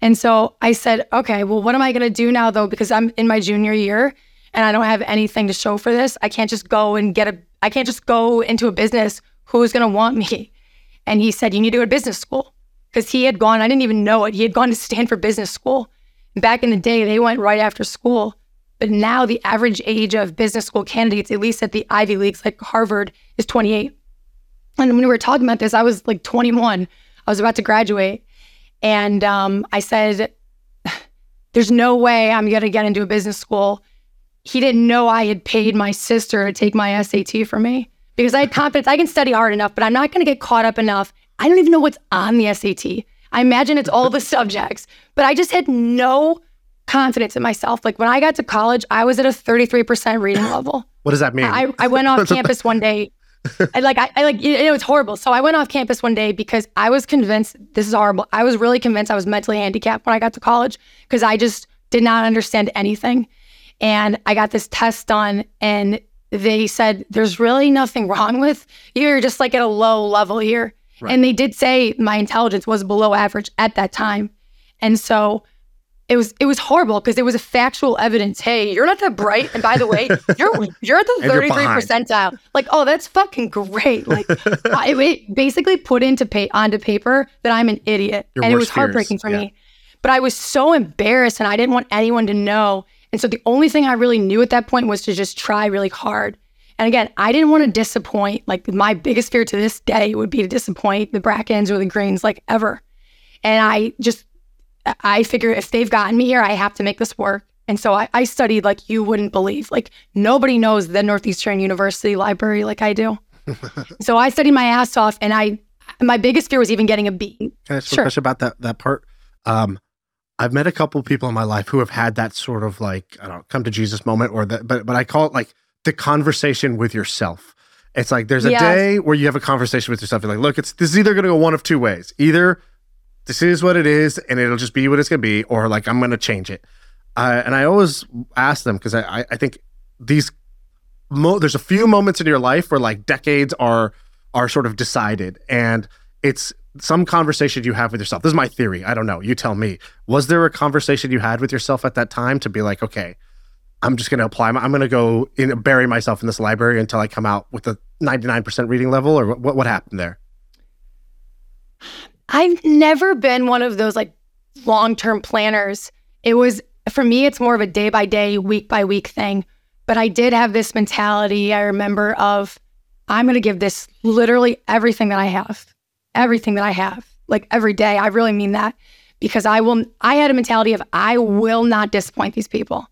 And so I said, okay, well, what am I going to do now though? Because I'm in my junior year and I don't have anything to show for this. I can't just go into a business. Who's going to want me? And he said, you need to go to business school, because he had gone, I didn't even know it. He had gone to Stanford Business School. And back in the day, they went right after school. But now the average age of business school candidates, at least at the Ivy Leagues like Harvard, is 28. And when we were talking about this, I was like 21. I was about to graduate. And I said, there's no way I'm going to get into a business school. He didn't know I had paid my sister to take my SAT for me, because I had confidence. I can study hard enough, but I'm not going to get caught up enough. I don't even know what's on the SAT. I imagine it's all the subjects, but I just had no confidence in myself. Like when I got to college, I was at a 33% reading level. What does that mean? I went off campus one day. It was horrible. So I went off campus one day because I was convinced, this is horrible, I was really convinced I was mentally handicapped when I got to college, because I just did not understand anything. And I got this test done and they said, there's really nothing wrong with you. You're just like at a low level here. Right. And they did say my intelligence was below average at that time. And so it was horrible, because there was a factual evidence. Hey, you're not that bright. And by the way, you're at the 33 percentile. Like, oh, that's fucking great. Like, it basically put into onto paper that I'm an idiot. Your and it was heartbreaking for me. But I was so embarrassed and I didn't want anyone to know. And so the only thing I really knew at that point was to just try really hard. And again, I didn't want to disappoint. Like my biggest fear to this day would be to disappoint the Brackens or the Greens, like ever. And I figure if they've gotten me here, I have to make this work. And so I studied like you wouldn't believe. Like nobody knows the Northeastern University library like I do. So I studied my ass off, and my biggest fear was even getting a B. Can I ask a question about that part? I've met a couple of people in my life who have had that sort of like, I don't know, come to Jesus moment, or that, but I call it like the conversation with yourself. It's like there's a day where you have a conversation with yourself. You're like, look, this is either going to go one of two ways. Either this is what it is, and it'll just be what it's going to be, or like, I'm going to change it. And I always ask them, because I think there's a few moments in your life where like decades are sort of decided. And it's some conversation you have with yourself. This is my theory. I don't know. You tell me. Was there a conversation you had with yourself at that time to be like, okay, I'm just going to apply. I'm going to go and bury myself in this library until I come out with a 99% reading level? Or what happened there? I've never been one of those like long-term planners. It was, for me, it's more of a day-by-day, week-by-week thing. But I did have this mentality, I remember, of I'm going to give this literally everything that I have. Everything that I have. Like every day. I really mean that. Because I had a mentality of I will not disappoint these people.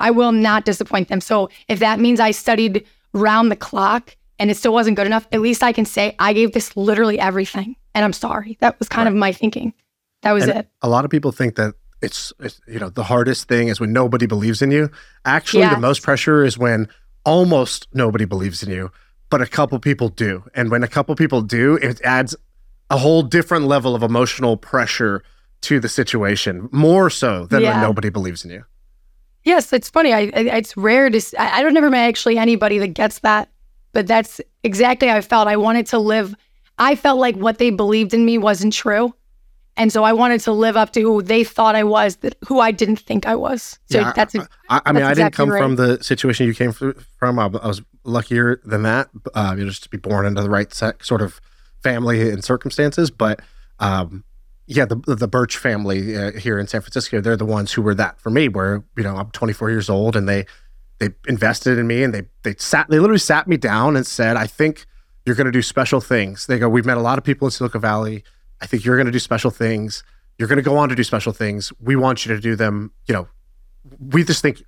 I will not disappoint them. So if that means I studied round the clock and it still wasn't good enough, at least I can say I gave this literally everything. And I'm sorry. That was kind of my thinking. That was it. A lot of people think that it's the hardest thing is when nobody believes in you. Actually, the most pressure is when almost nobody believes in you, but a couple people do. And when a couple people do, it adds a whole different level of emotional pressure to the situation, more so than when nobody believes in you. Yes, it's funny. It's rare to see. I don't ever met actually anybody that gets that, but that's exactly how I felt. I wanted to live. I felt like what they believed in me wasn't true. And so I wanted to live up to who they thought I was, who I didn't think I was. So yeah, I didn't come from the situation you came from. I was luckier than that, just to be born into the right sort of family and circumstances. But the Birch family here in San Francisco, they're the ones who were that for me, where, I'm 24 years old and they invested in me and they literally sat me down and said, I think you're going to do special things. They go, we've met a lot of people in Silicon Valley. I think you're going to do special things. You're going to go on to do special things. We want you to do them. We just think,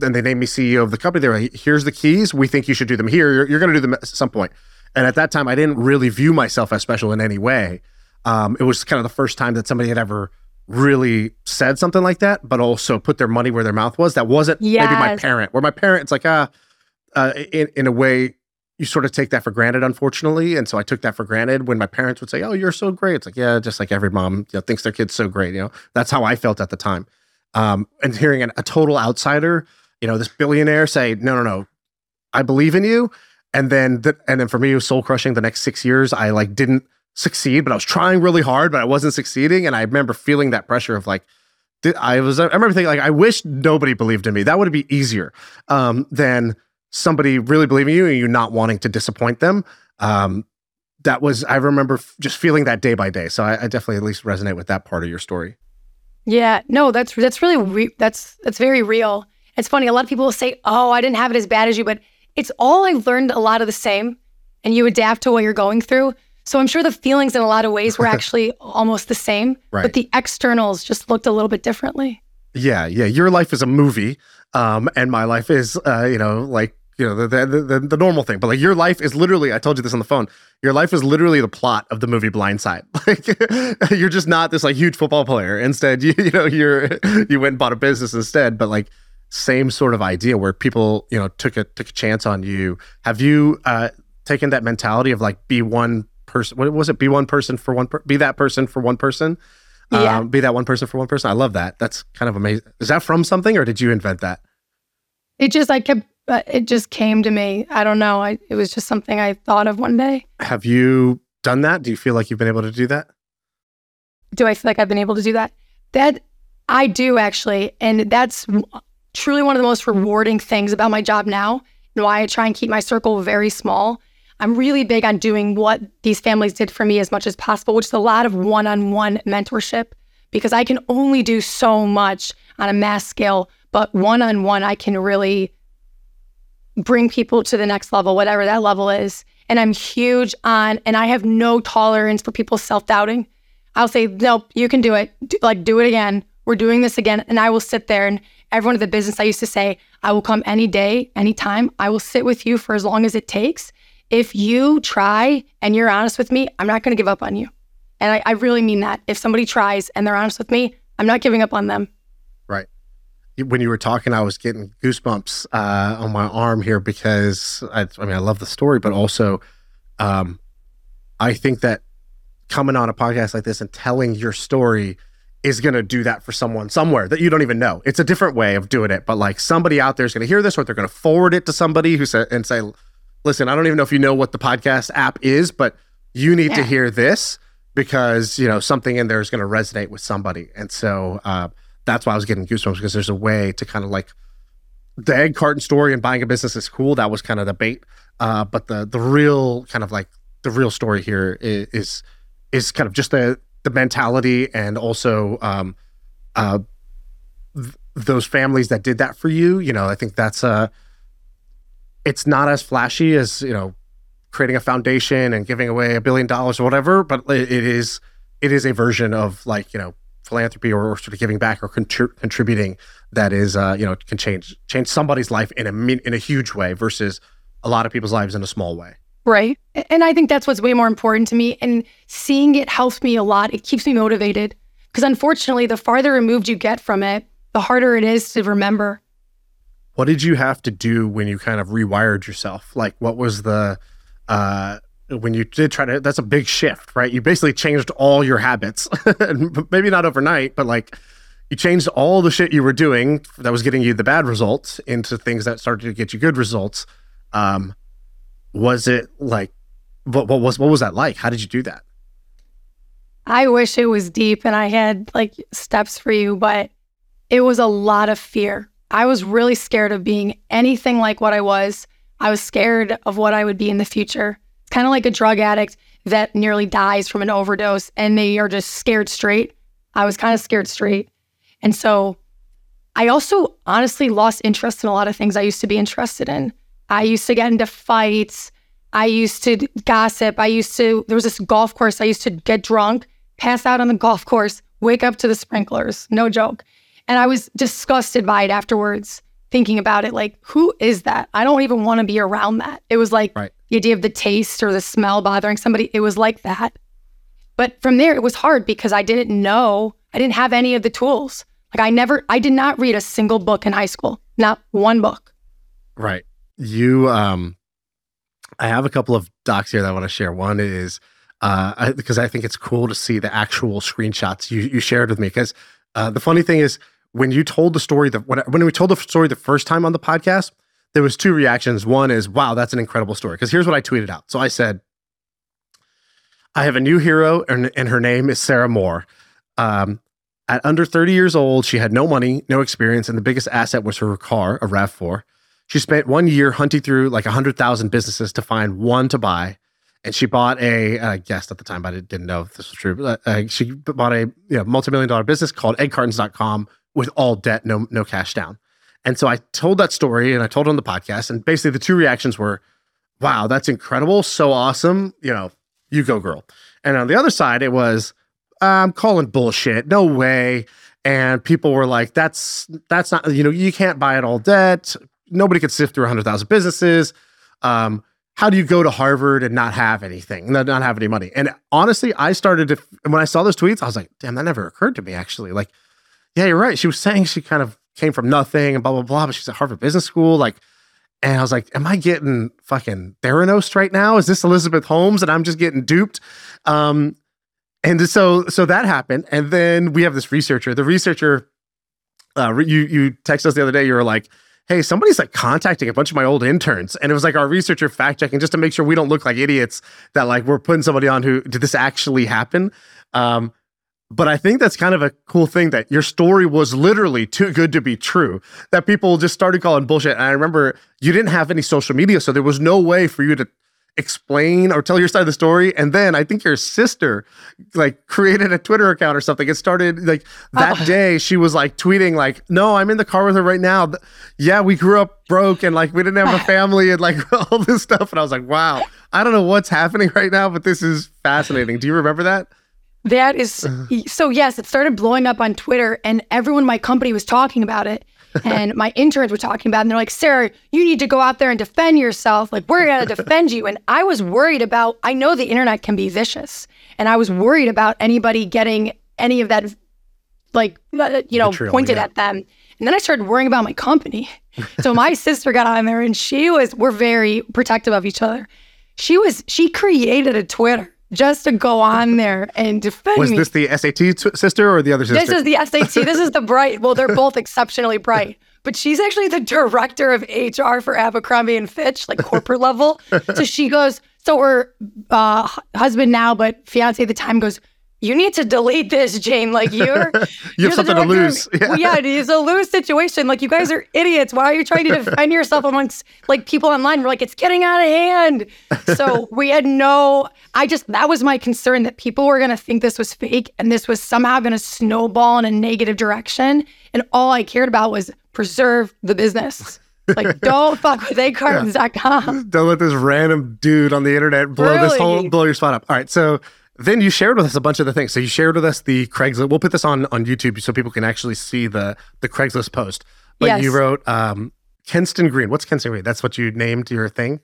and they named me CEO of the company. They were like, here's the keys. We think you should do them here. You're going to do them at some point. And at that time, I didn't really view myself as special in any way. It was kind of the first time that somebody had ever really said something like that, but also put their money where their mouth was. That wasn't maybe my parent, where my parent's like, in a way, you sort of take that for granted, unfortunately. And so I took that for granted when my parents would say, oh, you're so great. It's like, yeah, just like every mom thinks their kid's so great. That's how I felt at the time. And hearing a total outsider, this billionaire say, no, I believe in you. And then for me, it was soul crushing. The next 6 years, I didn't succeed, but I was trying really hard, but I wasn't succeeding. And I remember feeling that pressure of I remember thinking I wish nobody believed in me. That would be easier than somebody really believing you and you not wanting to disappoint them. I remember just feeling that day by day. So I definitely at least resonate with that part of your story. Yeah, no, that's very real. It's funny. A lot of people will say, oh, I didn't have it as bad as you, but it's all I've learned a lot of the same, and you adapt to what you're going through. So I'm sure the feelings in a lot of ways were actually almost the same, right, but the externals just looked a little bit differently. Yeah. Your life is a movie, and my life is, the normal thing, but your life is literally, I told you this on the phone, your life is literally the plot of the movie Blind Side. You're just not this huge football player. Instead, you went and bought a business instead, but same sort of idea where people, took a chance on you. Have you taken that mentality of be one person, what was it? Be one person for one, be that person for one person. Yeah. Be that one person for one person. I love that. That's kind of amazing. Is that from something or did you invent that? It just came to me. I don't know. It was just something I thought of one day. Have you done that? Do you feel like you've been able to do that? Do I feel like I've been able to do that? That I do actually. And that's truly one of the most rewarding things about my job now and why I try and keep my circle very small. I'm really big on doing what these families did for me as much as possible, which is a lot of one-on-one mentorship, because I can only do so much on a mass scale, but one-on-one I can really bring people to the next level, whatever that level is. And I'm huge on, and I have no tolerance for people self-doubting. I'll say, nope, you can do it. Do it again. We're doing this again. And I will sit there, and everyone at the business, I used to say, I will come any day, anytime. I will sit with you for as long as it takes. If you try and you're honest with me, I'm not going to give up on you. And I really mean that. If somebody tries and they're honest with me, I'm not giving up on them. Right. When you were talking, I was getting goosebumps on my arm here because I love the story, but also I think that coming on a podcast like this and telling your story is going to do that for someone somewhere that you don't even know. It's a different way of doing it, but somebody out there is going to hear this, or they're going to forward it to somebody who said and say, listen, I don't even know if you know what the podcast app is, but you need to hear this because, something in there is going to resonate with somebody. And so that's why I was getting goosebumps, because there's a way to kind of the egg carton story and buying a business is cool. That was kind of the bait. But the real kind of the real story here is kind of just the mentality, and also those families that did that for you. I think that's it's not as flashy as, creating a foundation and giving away $1 billion or whatever, but it is a version of philanthropy or sort of giving back or contributing that is, can change somebody's life in a huge way versus a lot of people's lives in a small way. Right. And I think that's what's way more important to me. And seeing it helps me a lot. It keeps me motivated, because unfortunately, the farther removed you get from it, the harder it is to remember. What did you have to do when you kind of rewired yourself? What was the, when you did try to, that's a big shift, right? You basically changed all your habits. Maybe not overnight, but You changed all the shit you were doing that was getting you the bad results into things that started to get you good results. Was it like, what was that like? How did you do that? I wish it was deep and I had like steps for you, but it was a lot of fear. I was really scared of being anything like what I was. I was scared of what I would be in the future. It's kind of like a drug addict that nearly dies from an overdose and they are just scared straight. I was kind of scared straight. And so I also honestly lost interest in a lot of things I used to be interested in. I used to get into fights. I used to gossip. There was this golf course. I used to get drunk, pass out on the golf course, wake up to the sprinklers, no joke. And I was disgusted by it afterwards, thinking about it like, who is that? I don't even want to be around that. It was like the idea of the taste or the smell bothering somebody. It was like that. But from there, it was hard because I didn't know. I didn't have any of the tools. Like I did not read a single book in high school, not one book. Right. You, I have a couple of docs here that I want to share. One is, because I think it's cool to see the actual screenshots you shared with me. Because the funny thing is, when you told the story, when we told the story the first time on the podcast, there was two reactions. One is, wow, that's an incredible story. Because here's what I tweeted out. So I said, I have a new hero, and her name is Sarah Moore. At under 30 years old, she had no money, no experience, and the biggest asset was her car, a RAV4. She spent 1 year hunting through like 100,000 businesses to find one to buy. And she bought I guessed at the time, but I didn't know if this was true. But, she bought a multi-million-dollar business called eggcartons.com with all debt, no cash down. And so I told that story and I told it on the podcast. And basically the two reactions were, wow, that's incredible. So awesome. You go girl. And on the other side, it was, I'm calling bullshit. No way. And people were like, that's not, you can't buy it all debt. Nobody could sift through 100,000 businesses. How do you go to Harvard and not have any money? And honestly, when I saw those tweets, I was like, damn, that never occurred to me actually. Like, yeah, you're right. She was saying she kind of came from nothing and blah, blah, blah, but she's at Harvard Business School. And I was like, am I getting fucking Theranos right now? Is this Elizabeth Holmes and I'm just getting duped? And so that happened. And then we have this researcher. The researcher, you texted us the other day, you were like, hey, somebody's like contacting a bunch of my old interns. And it was like our researcher fact checking just to make sure we don't look like idiots that like we're putting somebody on who, did this actually happen? But I think that's kind of a cool thing that your story was literally too good to be true, that people just started calling bullshit. And I remember you didn't have any social media, so there was no way for you to explain or tell your side of the story. And then I think your sister like created a Twitter account or something. It started like that day. She was like tweeting like, no, I'm in the car with her right now. Yeah, we grew up broke and like we didn't have a family and like all this stuff. And I was like, wow, I don't know what's happening right now, but this is fascinating. Do you remember that? That is so yes, it started blowing up on Twitter and everyone in my company was talking about it. And my interns were talking about it, and they're like, Sarah, you need to go out there and defend yourself. Like, we're going to defend you. And I was worried about, I know the internet can be vicious. And I was worried about anybody getting any of that, like, Material, pointed at them. And then I started worrying about my company. So my sister got on there and we're very protective of each other. She created a Twitter just to go on there and defend me. Was this the SAT sister or the other sister? This is the SAT. This is the bright. Well, they're both exceptionally bright. But she's actually the director of HR for Abercrombie & Fitch, like corporate level. So she goes, so her husband now, but fiance at the time goes, you need to delete this, Jane. Like you have something to lose. Yeah. Well, yeah, it is a lose situation. Like you guys are idiots. Why are you trying to defend yourself amongst like people online? We're like, it's getting out of hand. So we had that was my concern that people were going to think this was fake and this was somehow going to snowball in a negative direction. And all I cared about was preserve the business. Like, don't fuck with eggcartons.com. Yeah. Don't let this random dude on the internet blow your spot up. All right. So then you shared with us a bunch of the things. So you shared with us the Craigslist. We'll put this on YouTube so people can actually see the Craigslist post. But yes. You wrote Kenston Green. What's Kenston Green? That's what you named your thing?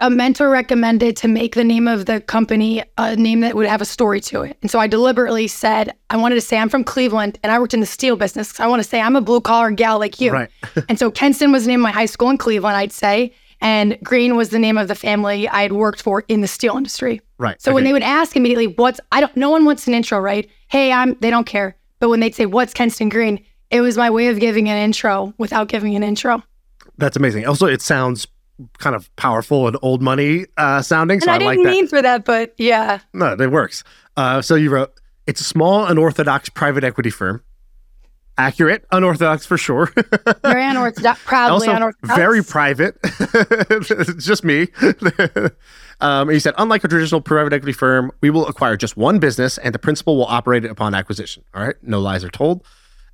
A mentor recommended to make the name of the company a name that would have a story to it. And so I deliberately said, I wanted to say I'm from Cleveland and I worked in the steel business. So I want to say I'm a blue-collar gal like you. Right. And so Kenston was the name of my high school in Cleveland, I'd say. And Green was the name of the family I had worked for in the steel industry. Right. So when they would ask immediately, no one wants an intro, right? Hey, they don't care. But when they'd say, what's Kenston Green? It was my way of giving an intro without giving an intro. That's amazing. Also, it sounds kind of powerful and old money sounding. And so I didn't like that. Mean for that, but yeah. No, it works. So you wrote, it's a small, unorthodox private equity firm. Accurate, unorthodox for sure. Very unorthodox, proudly also unorthodox. Very private. It's just me. He said, unlike a traditional private equity firm, we will acquire just one business and the principal will operate it upon acquisition. All right, no lies are told.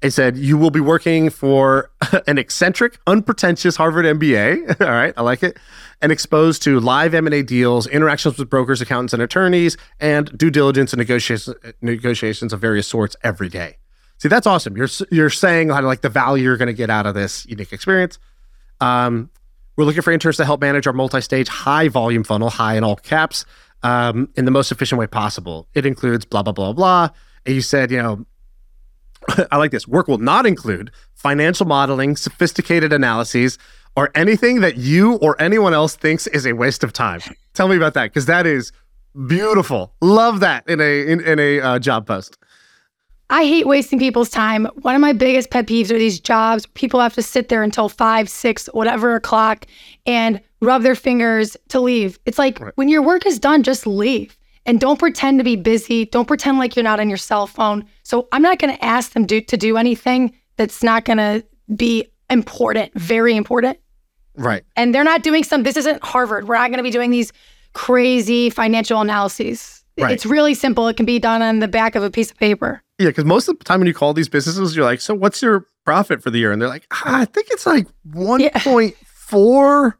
He said, you will be working for an eccentric, unpretentious Harvard MBA. All right, I like it. And exposed to live M&A deals, interactions with brokers, accountants, and attorneys, and due diligence and negotiations of various sorts every day. See, that's awesome. You're saying how to, like, the value you're going to get out of this unique experience. We're looking for interns to help manage our multi-stage high volume funnel, high in all caps, in the most efficient way possible. It includes blah, blah, blah, blah. And you said, you know, I like this. Work will not include financial modeling, sophisticated analyses, or anything that you or anyone else thinks is a waste of time. Tell me about that, because that is beautiful. Love that in a job post. I hate wasting people's time. One of my biggest pet peeves are these jobs. People have to sit there until 5, 6, whatever o'clock and rub their fingers to leave. It's like, right, when your work is done, just leave. And don't pretend to be busy. Don't pretend like you're not on your cell phone. So I'm not going to ask them to do anything that's not going to be important, very important. Right. And they're not doing this isn't Harvard. We're not going to be doing these crazy financial analyses. Right. It's really simple. It can be done on the back of a piece of paper. Yeah, because most of the time when you call these businesses, you're like, so what's your profit for the year? And they're like, I think it's like 1.4.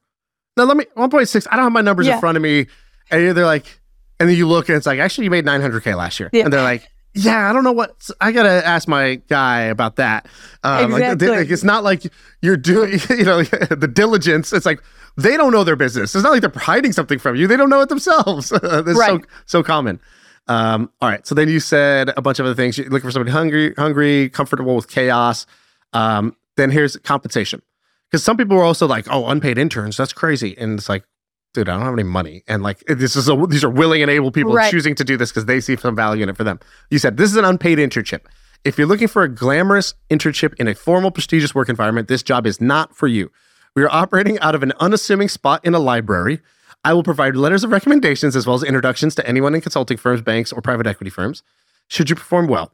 No, 1.6. I don't have my numbers in front of me. And they're like, and then you look and it's like, actually, you made $900K last year. Yeah. And they're like, yeah, I don't know what, I got to ask my guy about that. Exactly. Like, it's not like you're doing, the diligence. It's like, they don't know their business. It's not like they're hiding something from you. They don't know it themselves. That's right. So common. All right. So then you said a bunch of other things. You're looking for somebody hungry, comfortable with chaos. Then here's compensation. Because some people were also like, oh, unpaid interns, that's crazy. And it's like, dude, I don't have any money. And like, these are willing and able people choosing to do this because they see some value in it for them. You said, this is an unpaid internship. If you're looking for a glamorous internship in a formal, prestigious work environment, this job is not for you. We are operating out of an unassuming spot in a library. I will provide letters of recommendations as well as introductions to anyone in consulting firms, banks, or private equity firms. Should you perform well?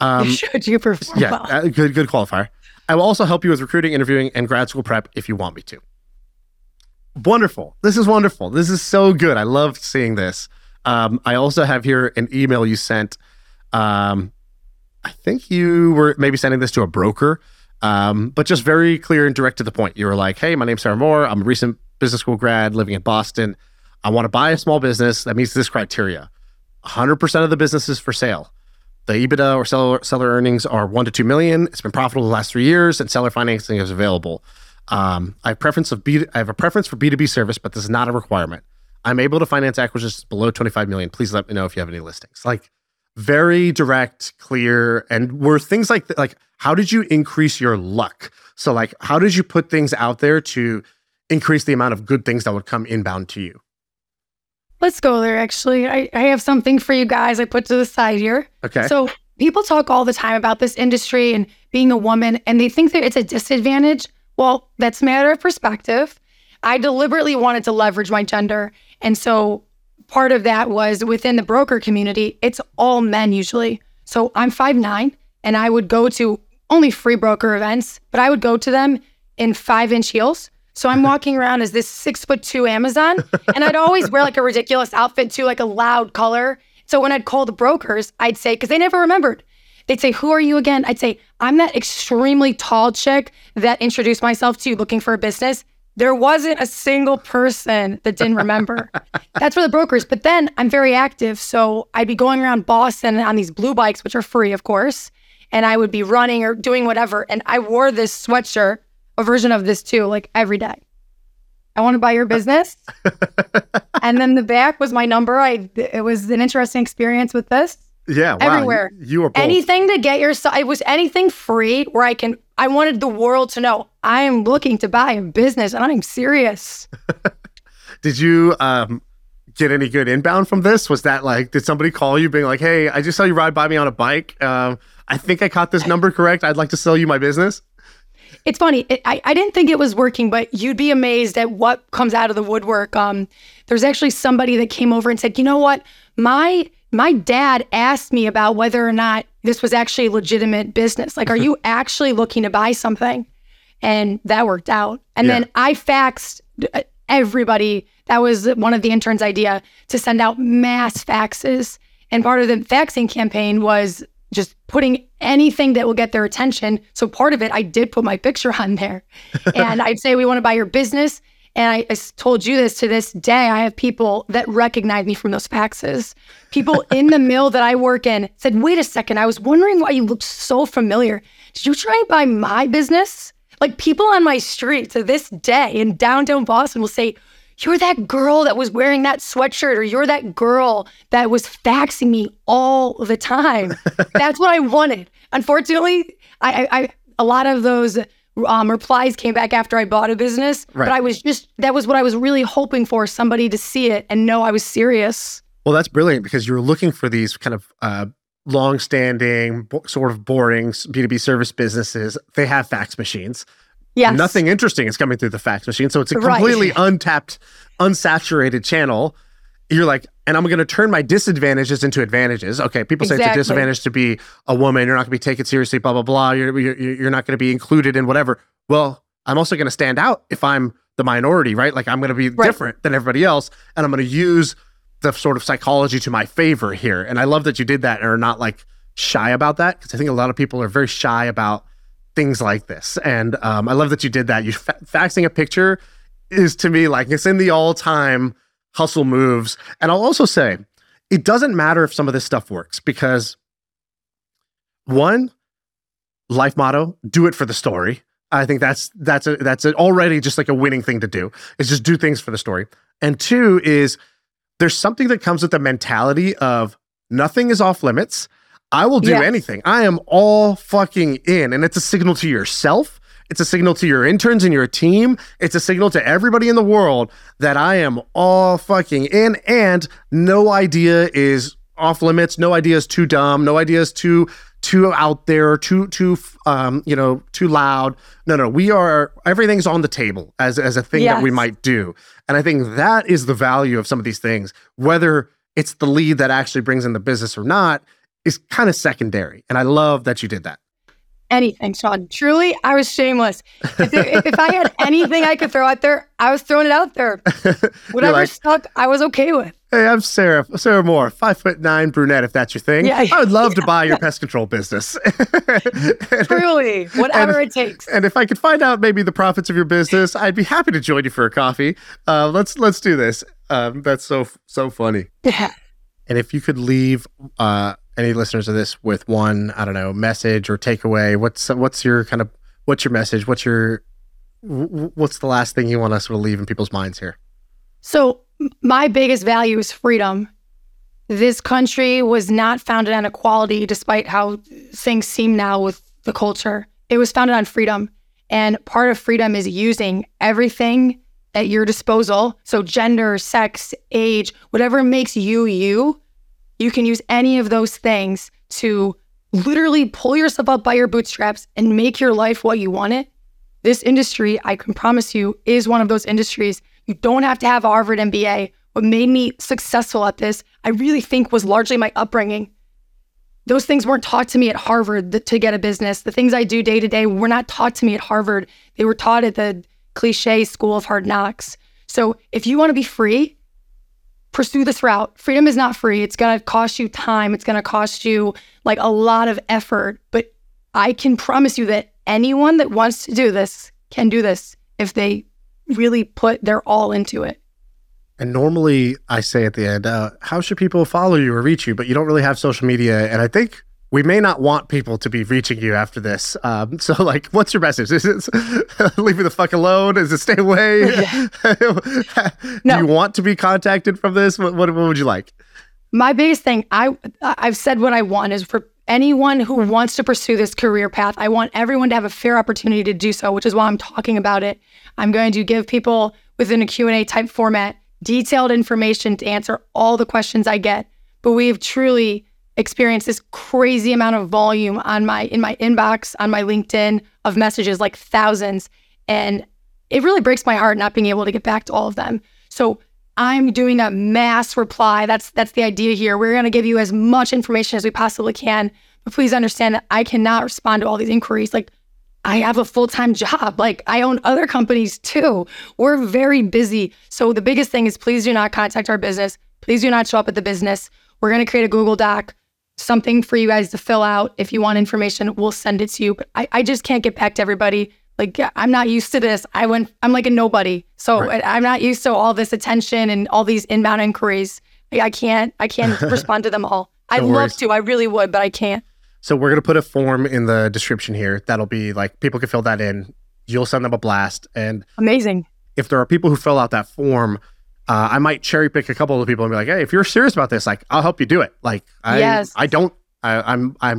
Yeah, good qualifier. I will also help you with recruiting, interviewing, and grad school prep if you want me to. Wonderful. This is wonderful. This is so good. I love seeing this. I also have here an email you sent. I think you were maybe sending this to a broker, but just very clear and direct to the point. You were like, hey, my name's Sarah Moore. I'm a recent business school grad living in Boston. I want to buy a small business that meets this criteria. 100% of the business is for sale. The EBITDA or seller earnings are 1 to 2 million. It's been profitable the last 3 years and seller financing is available. I have a preference for B2B service, but this is not a requirement. I'm able to finance acquisitions below 25 million. Please let me know if you have any listings. Like, very direct, clear. And were things like how did you increase your luck? So like, how did you put things out there to increase the amount of good things that would come inbound to you? Let's go there, actually. I have something for you guys I put to the side here. Okay. So people talk all the time about this industry and being a woman, and they think that it's a disadvantage. Well, that's a matter of perspective. I deliberately wanted to leverage my gender. And so part of that was within the broker community, it's all men usually. So I'm 5'9", and I would go to only free broker events, but I would go to them in 5-inch heels. So I'm walking around as this 6'2" Amazon, and I'd always wear like a ridiculous outfit too, like a loud color. So when I'd call the brokers, I'd say, because they never remembered, they'd say, who are you again? I'd say, I'm that extremely tall chick that introduced myself to you looking for a business. There wasn't a single person that didn't remember. That's for the brokers. But then I'm very active. So I'd be going around Boston on these blue bikes, which are free, of course. And I would be running or doing whatever. And I wore this sweatshirt, a version of this too, like every day. I want to buy your business. And then the back was my number. It was an interesting experience with this. Yeah, wow. Everywhere. You were bold. Anything to get yourself, it was anything free where I wanted the world to know I am looking to buy a business and I'm serious. Did you get any good inbound from this? Was that like, did somebody call you being like, hey, I just saw you ride by me on a bike. I think I caught this number correct. I'd like to sell you my business. It's funny. I didn't think it was working, but you'd be amazed at what comes out of the woodwork. There's actually somebody that came over and said, you know what? My dad asked me about whether or not this was actually a legitimate business. Like, are you actually looking to buy something? And that worked out. And then I faxed everybody. That was one of the interns' idea to send out mass faxes. And part of the faxing campaign was just putting anything that will get their attention. So part of it, I did put my picture on there. And I'd say, we want to buy your business. And I told you this, to this day, I have people that recognize me from those faxes. People in the mill that I work in said, wait a second, I was wondering why you looked so familiar. Did you try and buy my business? Like, people on my street to this day in downtown Boston will say, you're that girl that was wearing that sweatshirt, or you're that girl that was faxing me all the time. That's what I wanted. Unfortunately, I a lot of those replies came back after I bought a business, right. But I was just, that was what I was really hoping for, somebody to see it and know I was serious. Well, that's brilliant, because you were looking for these kind of long-standing, sort of boring B2B service businesses. They have fax machines. Yes. Nothing interesting is coming through the fax machine. So it's a completely untapped, unsaturated channel. You're like, and I'm going to turn my disadvantages into advantages. Okay, people say it's a disadvantage to be a woman. You're not going to be taken seriously, blah, blah, blah. You're not going to be included in whatever. Well, I'm also going to stand out if I'm the minority, right? Like, I'm going to be different than everybody else. And I'm going to use the sort of psychology to my favor here. And I love that you did that and are not like shy about that, because I think a lot of people are very shy about things like this. And I love that you did that. You faxing a picture is, to me, like, it's in the all-time hustle moves. And I'll also say, it doesn't matter if some of this stuff works, because one, life motto, do it for the story. I think that's already just like a winning thing to do, is just do things for the story. And two is, there's something that comes with the mentality of nothing is off limits. I will do anything. I am all fucking in. And it's a signal to yourself. It's a signal to your interns and your team. It's a signal to everybody in the world that I am all fucking in, and no idea is off limits. No idea is too dumb. No idea is too out there, too loud. No, everything's on the table as a thing that we might do. And I think that is the value of some of these things, whether it's the lead that actually brings in the business or not, is kind of secondary. And I love that you did that. Anything, Sean. Truly, I was shameless. If I had anything I could throw out there, I was throwing it out there. Whatever stuck, I was okay with. Hey, I'm Sarah Moore, 5'9" brunette, if that's your thing. Yeah, I would love to buy your pest control business. Truly, whatever it takes. And if I could find out maybe the profits of your business, I'd be happy to join you for a coffee. Let's do this. That's so funny. Yeah. And if you could leave any listeners of this with one, I don't know, message or takeaway, what's your message? What's the last thing you want us to leave in people's minds here? So my biggest value is freedom. This country was not founded on equality, despite how things seem now with the culture. It was founded on freedom. And part of freedom is using everything at your disposal. So gender, sex, age, whatever makes you, you can use any of those things to literally pull yourself up by your bootstraps and make your life what you want it. This industry, I can promise you, is one of those industries. You don't have to have a Harvard MBA. What made me successful at this, I really think, was largely my upbringing. Those things weren't taught to me at Harvard to get a business. The things I do day to day were not taught to me at Harvard. They were taught at the cliche school of hard knocks. So if you want to be free, pursue this route. Freedom is not free. It's going to cost you time. It's going to cost you like a lot of effort. But I can promise you that anyone that wants to do this can do this if they really put their all into it. And normally I say at the end, how should people follow you or reach you? But you don't really have social media. And I think we may not want people to be reaching you after this. So like, what's your message? Is it leave me the fuck alone? Is it stay away? No. Do you want to be contacted from this? What would you like? My biggest thing, I've said what I want, is for anyone who wants to pursue this career path, I want everyone to have a fair opportunity to do so, which is why I'm talking about it. I'm going to give people within a Q&A type format detailed information to answer all the questions I get. But we have truly experienced this crazy amount of volume on in my inbox, on my LinkedIn, of messages, like thousands. And it really breaks my heart not being able to get back to all of them. So I'm doing a mass reply. That's the idea here. We're going to give you as much information as we possibly can. But please understand that I cannot respond to all these inquiries. Like, I have a full-time job. Like, I own other companies too. We're very busy. So the biggest thing is, please do not contact our business. Please do not show up at the business. We're going to create a Google Doc, something for you guys to fill out. If you want information, we'll send it to you. But I just can't get back to everybody. Like, I'm not used to this. I'm like a nobody. So right. I'm not used to all this attention and all these inbound inquiries. I can't respond to them all. I'd love to. I really would, but I can't. So we're going to put a form in the description here. That'll be like, people can fill that in. You'll send them a blast. And amazing. If there are people who fill out that form, I might cherry pick a couple of people and be like, hey, if you're serious about this, like, I'll help you do it. Like, I'm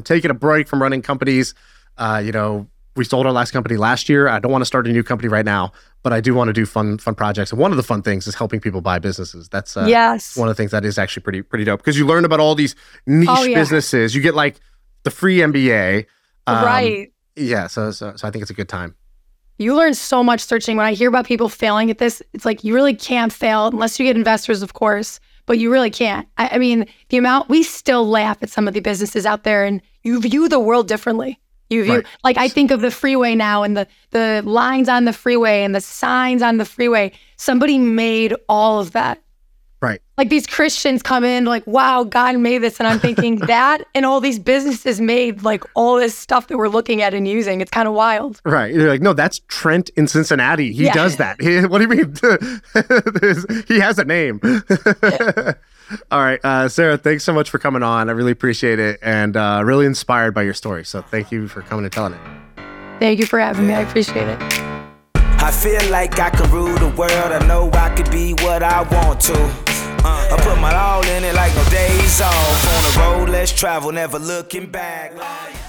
taking a break from running companies. We sold our last company last year. I don't want to start a new company right now, but I do want to do fun projects. And one of the fun things is helping people buy businesses. That's one of the things that is actually pretty dope, because you learn about all these niche businesses. You get like the free MBA. Right. Yeah. So I think it's a good time. You learn so much searching. When I hear about people failing at this, it's like, you really can't fail unless you get investors, of course, but you really can't. I mean, the amount, we still laugh at some of the businesses out there, and you view the world differently. Like, I think of the freeway now, and the lines on the freeway and the signs on the freeway. Somebody made all of that. Right. Like, these Christians come in like, wow, God made this. And I'm thinking that, and all these businesses made like all this stuff that we're looking at and using. It's kind of wild. Right. You're like, no, that's Trent in Cincinnati. He does that. What do you mean? He has a name. Yeah. All right. Sarah, thanks so much for coming on. I really appreciate it, and really inspired by your story. So thank you for coming and telling it. Thank you for having me. I appreciate it. I feel like I could rule the world. I know I could be what I want to. I put my all in it like no days off. On the road less travel, never looking back.